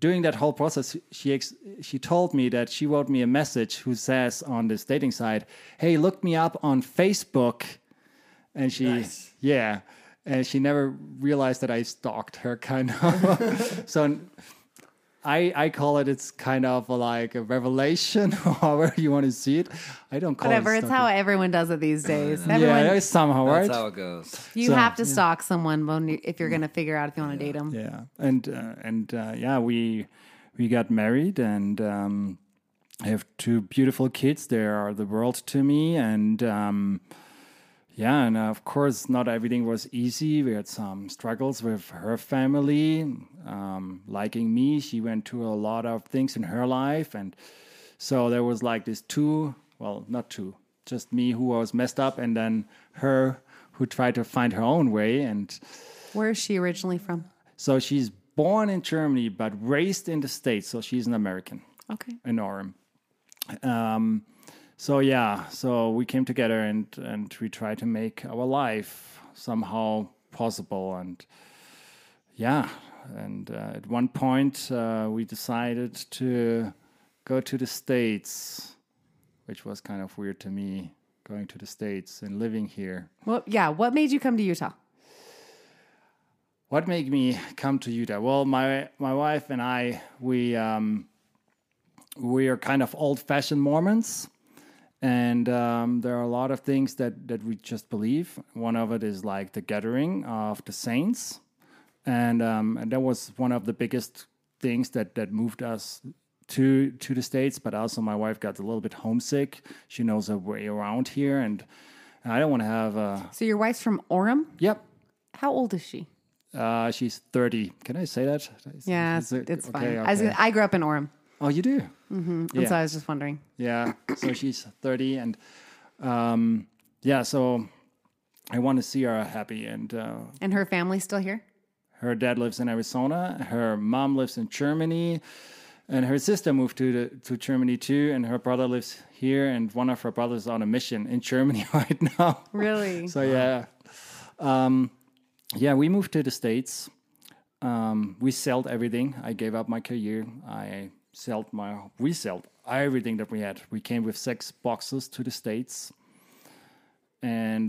during that whole process, she told me that she wrote me a message who says on this dating site, "Hey, look me up on Facebook." And she, nice. Yeah. And she never realized that I stalked her, kind of. So I call it, it's kind of like a revelation, however you want to see it. I don't call it stalking. It's how everyone does it these days. Everyone, somehow, right? That's how it goes. You have to stalk someone if you're going to figure out if you want to date them. Yeah. And we got married, and I have two beautiful kids. They are the world to me, and... yeah, and of course, not everything was easy. We had some struggles with her family, liking me. She went through a lot of things in her life. And so there was like this just me who was messed up, and then her who tried to find her own way. And where is she originally from? So she's born in Germany, but raised in the States. So she's an American. Okay. In Orem. So we came together, and we tried to make our life somehow possible. And at one point we decided to go to the States, which was kind of weird to me, going to the States and living here. Well, yeah. What made you come to Utah? What made me come to Utah? Well, my wife and I, we are kind of old-fashioned Mormons. And there are a lot of things that we just believe. One of it is like the gathering of the saints. And that was one of the biggest things that moved us to the States. But also my wife got a little bit homesick. She knows her way around here. And I don't want to have a... So your wife's from Orem? Yep. How old is she? She's 30. Can I say that? Yeah, it's fine. Okay. I grew up in Orem. Oh, you do? Mm-hmm. Yeah. And so I was just wondering. Yeah, so she's 30, and so I want to see her happy. And her family's still here? Her dad lives in Arizona, her mom lives in Germany, and her sister moved to Germany too, and her brother lives here, and one of her brothers is on a mission in Germany right now. Really? So yeah. We moved to the States. We sold everything. I gave up my career. We sold everything that we had. We came with 6 boxes to the States, and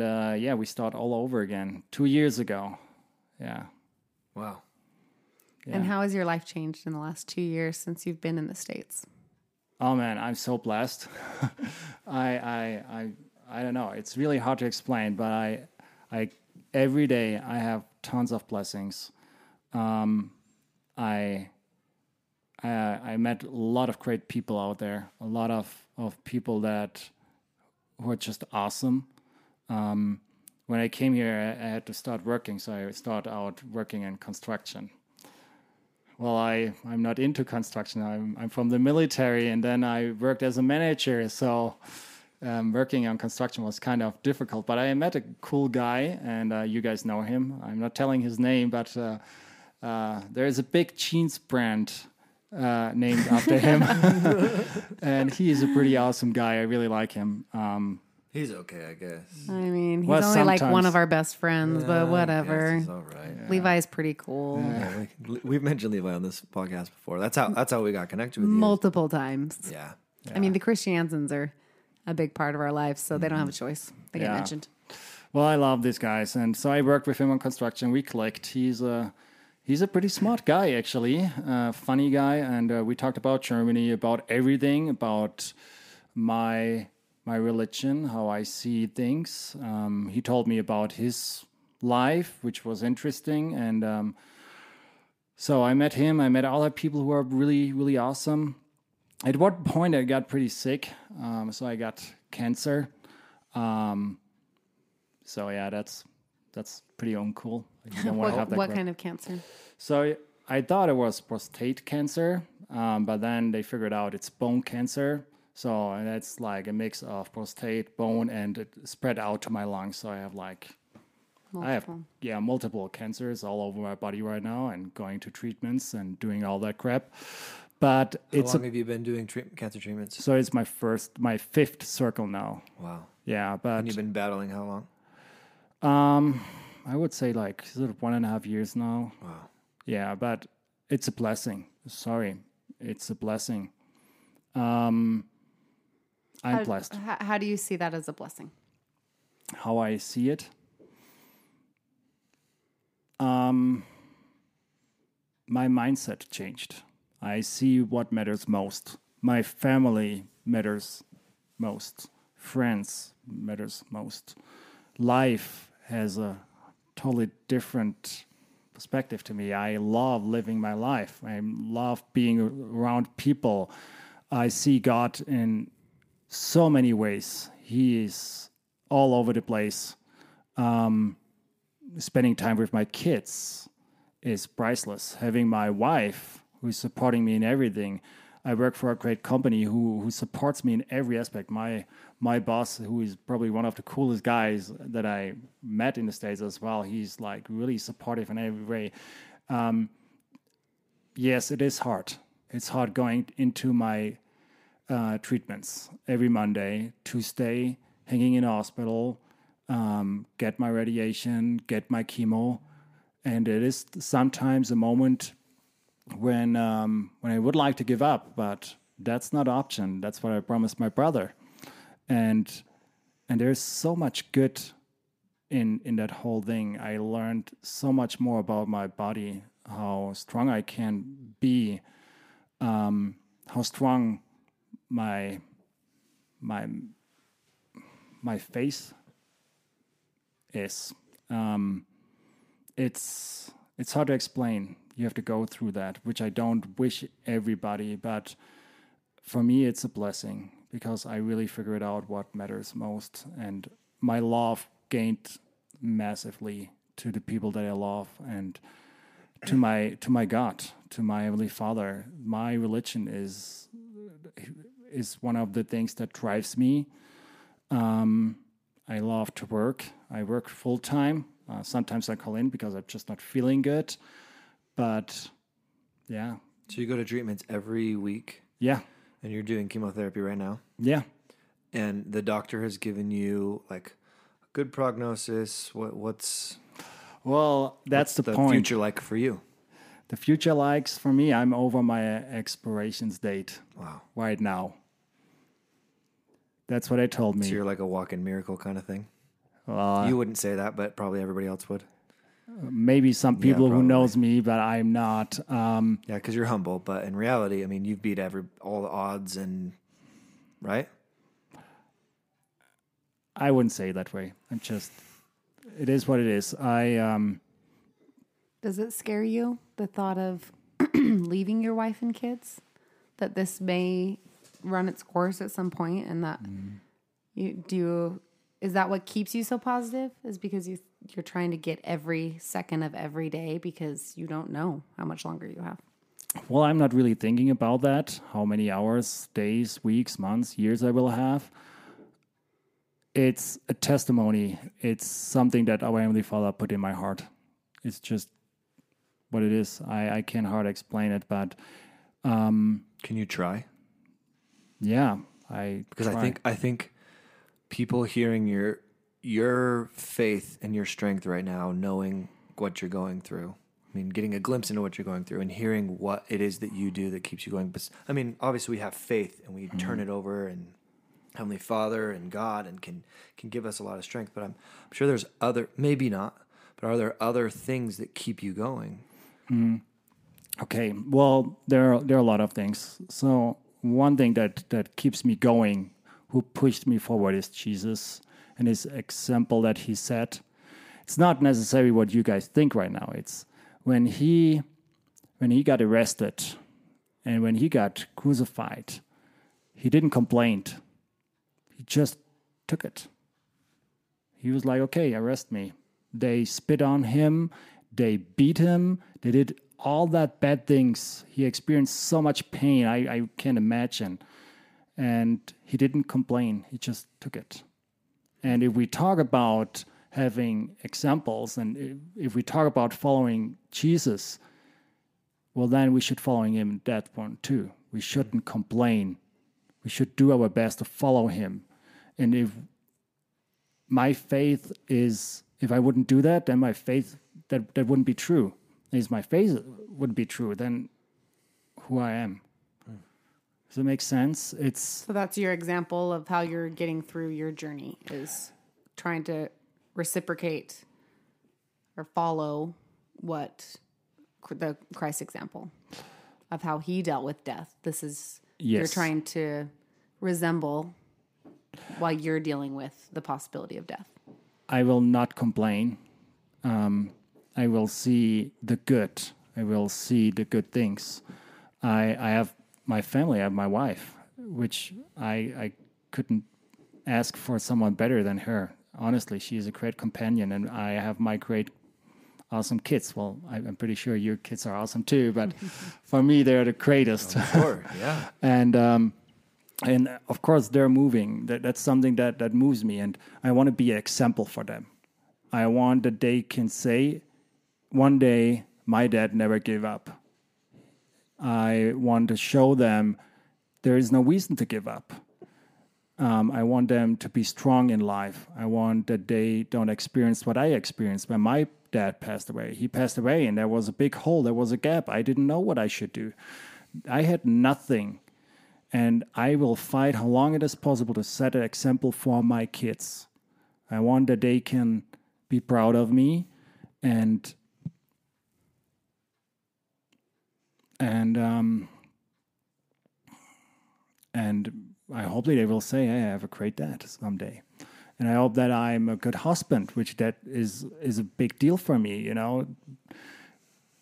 we start all over again 2 years ago. Yeah, wow. Yeah. And how has your life changed in the last 2 years since you've been in the States? Oh man, I'm so blessed. I don't know. It's really hard to explain, but I every day I have tons of blessings. I met a lot of great people out there, a lot of people who are just awesome. When I came here, I had to start working, so I started out working in construction. Well, I'm not into construction. I'm from the military, and then I worked as a manager, so working on construction was kind of difficult. But I met a cool guy, and you guys know him. I'm not telling his name, but there is a big jeans brand named after him, and he is a pretty awesome guy. I really like him. He's okay, I guess. I mean, he's only like one of our best friends, but whatever. He's all right. Yeah. Levi's pretty cool. Yeah. We've mentioned Levi on this podcast before. That's how we got connected with you. Multiple times. Yeah. Yeah. I mean, the Christiansons are a big part of our lives, so they don't have a choice. They get mentioned. Well, I love these guys, and so I worked with him on construction. We clicked. He's a pretty smart guy, actually, funny guy, and we talked about Germany, about everything, about my religion, how I see things. He told me about his life, which was interesting, and So I met him. I met other people who are really, really awesome. At one point, I got pretty sick. So I got cancer. So yeah, that's pretty uncool. You don't want to have that. What kind of cancer? So I thought it was prostate cancer, but then they figured out it's bone cancer. So that's like a mix of prostate, bone, and it spread out to my lungs. So I have like, multiple cancers all over my body right now, and going to treatments and doing all that crap. But how long have you been doing cancer treatments? So it's my fifth circle now. Wow. Yeah, but and you've been battling how long? I would say like sort of 1.5 years now. Wow. Yeah, but it's a blessing. Sorry, it's a blessing. I'm blessed. How do you see that as a blessing? How I see it? My mindset changed. I see what matters most. My family matters most. Friends matters most. Life has a totally different perspective to me. I love living my life. I love being around people. I see God in so many ways. He is all over the place. Spending time with my kids is priceless. Having my wife, who's supporting me in everything. I work for a great company who supports me in every aspect. My boss, who is probably one of the coolest guys that I met in the States as well, he's like really supportive in every way. Yes, it is hard. It's hard going into my treatments every Monday, Tuesday, hanging in a hospital, get my radiation, get my chemo. And it is sometimes a moment when I would like to give up, but that's not an option. That's what I promised my brother. And there's so much good in that whole thing. I learned so much more about my body, how strong I can be, how strong my faith is. It's hard to explain. You have to go through that, which I don't wish everybody, but for me it's a blessing because I really figured out what matters most, and my love gained massively to the people that I love and to my God, to my Heavenly Father. My religion is one of the things that drives me. I love to work. I work full time. Sometimes I call in because I'm just not feeling good. But, yeah. So you go to treatments every week? Yeah. And you're doing chemotherapy right now? Yeah. And the doctor has given you, like, a good prognosis. What's the point. Future like for you? The future likes for me, I'm over my expiration date. Wow. Right now. That's what they told me. So you're like a walking miracle kind of thing? You wouldn't say that, but probably everybody else would. Maybe some people who knows me, but I'm not. Yeah, because you're humble, but in reality, I mean, you've beat all the odds, and right? I wouldn't say it that way. I'm just, it is what it is. Does it scare you, the thought of leaving your wife and kids? That this may run its course at some point, and that is that what keeps you so positive? Is because you're trying to get every second of every day because you don't know how much longer you have? Well, I'm not really thinking about that, how many hours, days, weeks, months, years I will have. It's a testimony. It's something that our Heavenly Father put in my heart. It's just what it is. I can't hardly explain it, but... can you try? Yeah, I try. I think people hearing your faith and your strength right now, knowing what you're going through. I mean, getting a glimpse into what you're going through and hearing what it is that you do that keeps you going. I mean, obviously we have faith and we turn it over, and Heavenly Father and God and can give us a lot of strength. But I'm sure there's other, maybe not, but are there other things that keep you going? Okay. Well, there are a lot of things. So one thing that keeps me going, who pushed me forward, is Jesus. And his example that he set, it's not necessarily what you guys think right now. It's when he when he got arrested and when he got crucified, he didn't complain. He just took it. He was like, okay, arrest me. They spit on him. They beat him. They did all that bad things. He experienced so much pain. I can't imagine. And he didn't complain. He just took it. And if we talk about having examples and if we talk about following Jesus, well, then we should follow him at that point too. We shouldn't complain. We should do our best to follow him. And if my faith is, if I wouldn't do that, then my faith, that wouldn't be true. If my faith wouldn't be true, then who I am. Does it make sense? So that's your example of how you're getting through your journey, is trying to reciprocate or follow what the Christ example of how he dealt with death. This is, yes. You're trying to resemble while you're dealing with the possibility of death. I will not complain. I will see the good. I will see the good things. I have my family, I have my wife, which I couldn't ask for someone better than her. Honestly, she is a great companion, and I have my great, awesome kids. Well, I'm pretty sure your kids are awesome too, but for me, they're the greatest. Oh, sure, yeah. And of course, they're moving. That's something that moves me, and I want to be an example for them. I want that they can say, one day, my dad never gave up. I want to show them there is no reason to give up. I want them to be strong in life. I want that they don't experience what I experienced when my dad passed away. He passed away and there was a big hole. There was a gap. I didn't know what I should do. I had nothing. And I will fight how long it is possible to set an example for my kids. I want that they can be proud of me and I hope that they will say, hey, I have a great dad someday. And I hope that I'm a good husband, which that is a big deal for me, you know,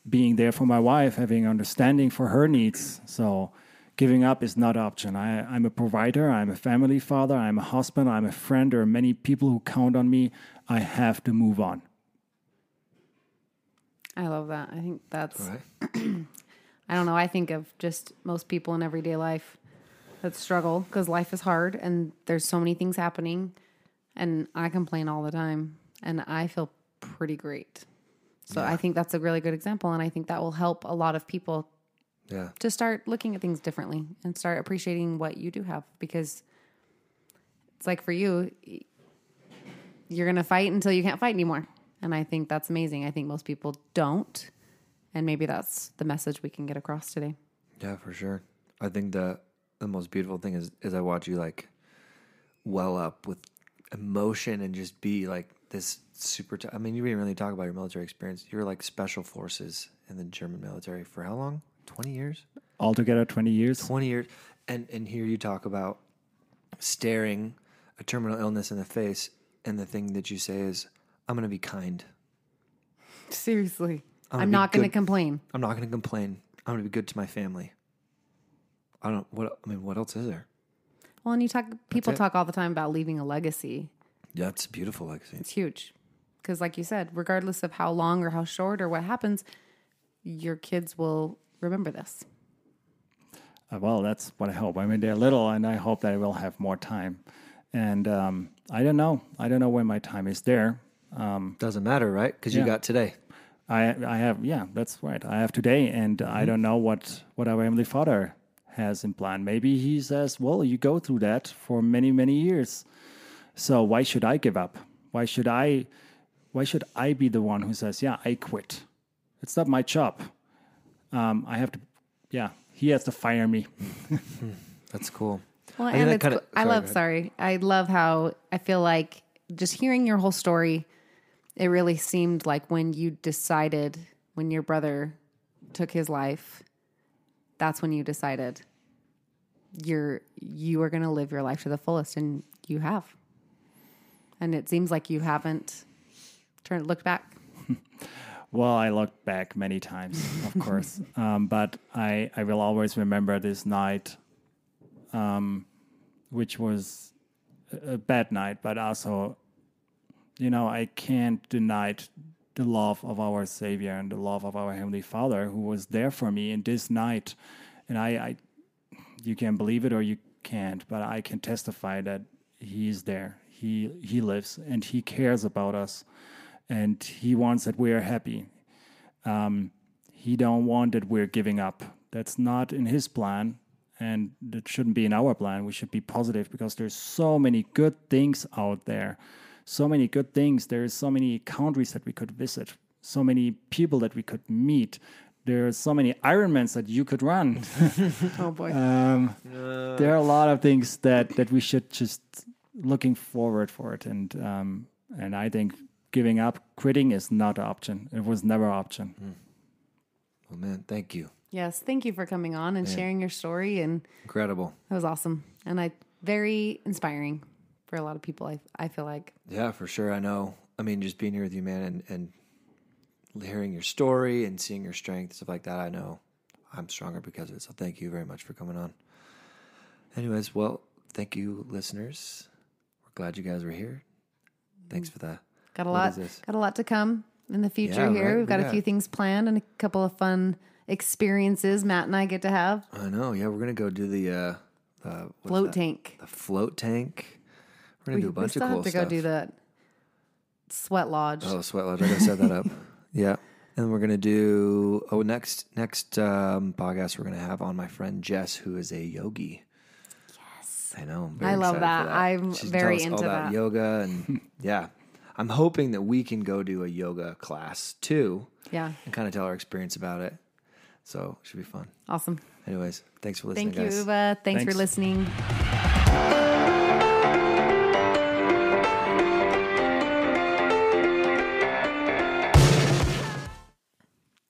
being there for my wife, having understanding for her needs. So giving up is not an option. I'm a provider. I'm a family father. I'm a husband. I'm a friend. There are many people who count on me. I have to move on. I love that. I think that's... All right. I don't know. I think of just most people in everyday life that struggle because life is hard and there's so many things happening. And I complain all the time and I feel pretty great. So yeah. I think that's a really good example. And I think that will help a lot of people to start looking at things differently and start appreciating what you do have, because it's like for you, you're going to fight until you can't fight anymore. And I think that's amazing. I think most people don't. And maybe that's the message we can get across today. Yeah, for sure. I think the most beautiful thing is I watch you like well up with emotion and just be like this super... I mean, you didn't really talk about your military experience. You were like special forces in the German military for how long? 20 years? Altogether 20 years. 20 years. And here you talk about staring a terminal illness in the face, and the thing that you say is, I'm going to be kind. Seriously. I'm not going to complain. I'm not going to complain. I'm going to be good to my family. What else is there? Well, and people talk all the time about leaving a legacy. Yeah, it's a beautiful legacy. It's huge. Because like you said, regardless of how long or how short or what happens, your kids will remember this. Well, that's what I hope. I mean, they're little and I hope that I will have more time. And I don't know. I don't know when my time is there. Doesn't matter, right? Because you got today. I have, yeah, that's right. I have today, and I don't know what our Heavenly Father has in plan. Maybe he says, well, you go through that for many, many years. So why should I give up? Why should I be the one who says, yeah, I quit? It's not my job. I have to, he has to fire me. That's cool. Well, I love how I feel like just hearing your whole story, it really seemed like when you decided, when your brother took his life, that's when you decided you were going to live your life to the fullest, and you have. And it seems like you haven't looked back. Well, I looked back many times, of course, but I will always remember this night, which was a bad night, but also, you know, I can't deny the love of our Savior and the love of our Heavenly Father, who was there for me in this night. And I you can believe it or you can't, but I can testify that He is there. He lives and He cares about us, and He wants that we are happy. He don't want that we're giving up. That's not in His plan, and that shouldn't be in our plan. We should be positive, because there's so many good things out there. So many good things. There's so many countries that we could visit. So many people that we could meet. There are so many Ironmans that you could run. Oh boy! There are a lot of things that we should just looking forward for it, and I think giving up, quitting is not an option. It was never an option. Mm. Well, man, thank you. Yes, thank you for coming on and sharing your story. And incredible. It was awesome, and very inspiring for a lot of people. I feel like. Yeah, for sure. I know. I mean, just being here with you, man, and hearing your story and seeing your strength, stuff like that, I know I'm stronger because of it. So thank you very much for coming on. Anyways, well, thank you, listeners. We're glad you guys were here. Thanks for that. Got a lot to come in the future here. Right? We've got a few things planned and a couple of fun experiences Matt and I get to have. I know. Yeah, we're going to go do the float tank. The float tank. We're going to do a bunch of cool stuff. We still have to go do that. Sweat lodge. Oh, sweat lodge. I got to set that up. Yeah, and we're going to do next podcast we're going to have on my friend Jess, who is a yogi. Yes. I know. I love that. I'm very into that. All about yoga and I'm hoping that we can go do a yoga class too. Yeah. And kind of tell our experience about it. So, it should be fun. Awesome. Anyways, thanks for listening, guys. Thank you, Uwe. Thanks for listening.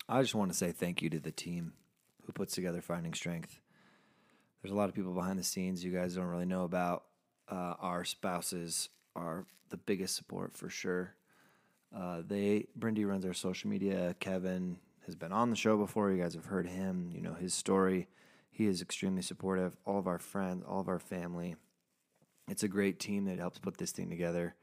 I just want to say thank you to the team who puts together Finding Strength. There's a lot of people behind the scenes you guys don't really know about. Our spouses are the biggest support for sure. Brindy runs our social media. Kevin has been on the show before. You guys have heard him. You know his story. He is extremely supportive. All of our friends, all of our family. It's a great team that helps put this thing together.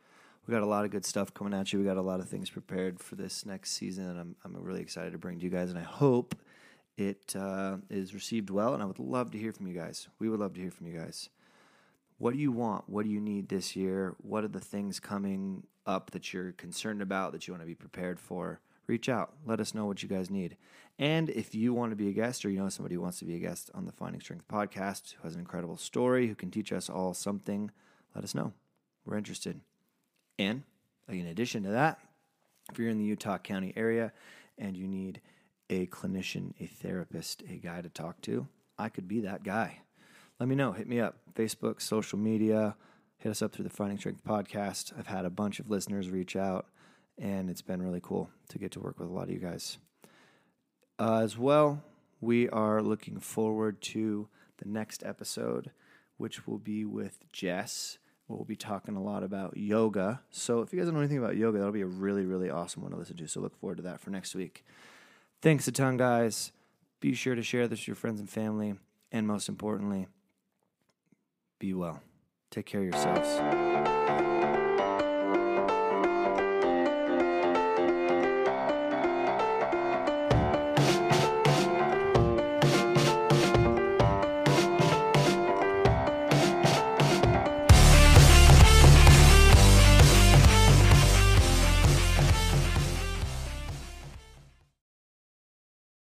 We got a lot of good stuff coming at you. We got a lot of things prepared for this next season, and I'm really excited to bring to you guys, and I hope it is received well, and I would love to hear from you guys. We would love to hear from you guys. What do you want? What do you need this year? What are the things coming up that you're concerned about, that you want to be prepared for? Reach out. Let us know what you guys need. And if you want to be a guest, or you know somebody who wants to be a guest on the Finding Strength podcast, who has an incredible story, who can teach us all something, let us know. We're interested. And in addition to that, if you're in the Utah County area and you need a clinician, a therapist, a guy to talk to, I could be that guy. Let me know. Hit me up. Facebook, social media. Hit us up through the Finding Strength podcast. I've had a bunch of listeners reach out, and it's been really cool to get to work with a lot of you guys. As well, we are looking forward to the next episode, which will be with Jess. We'll be talking a lot about yoga. So if you guys don't know anything about yoga, that'll be a really, really awesome one to listen to. So look forward to that for next week. Thanks a ton, guys. Be sure to share this with your friends and family. And most importantly, be well. Take care of yourselves.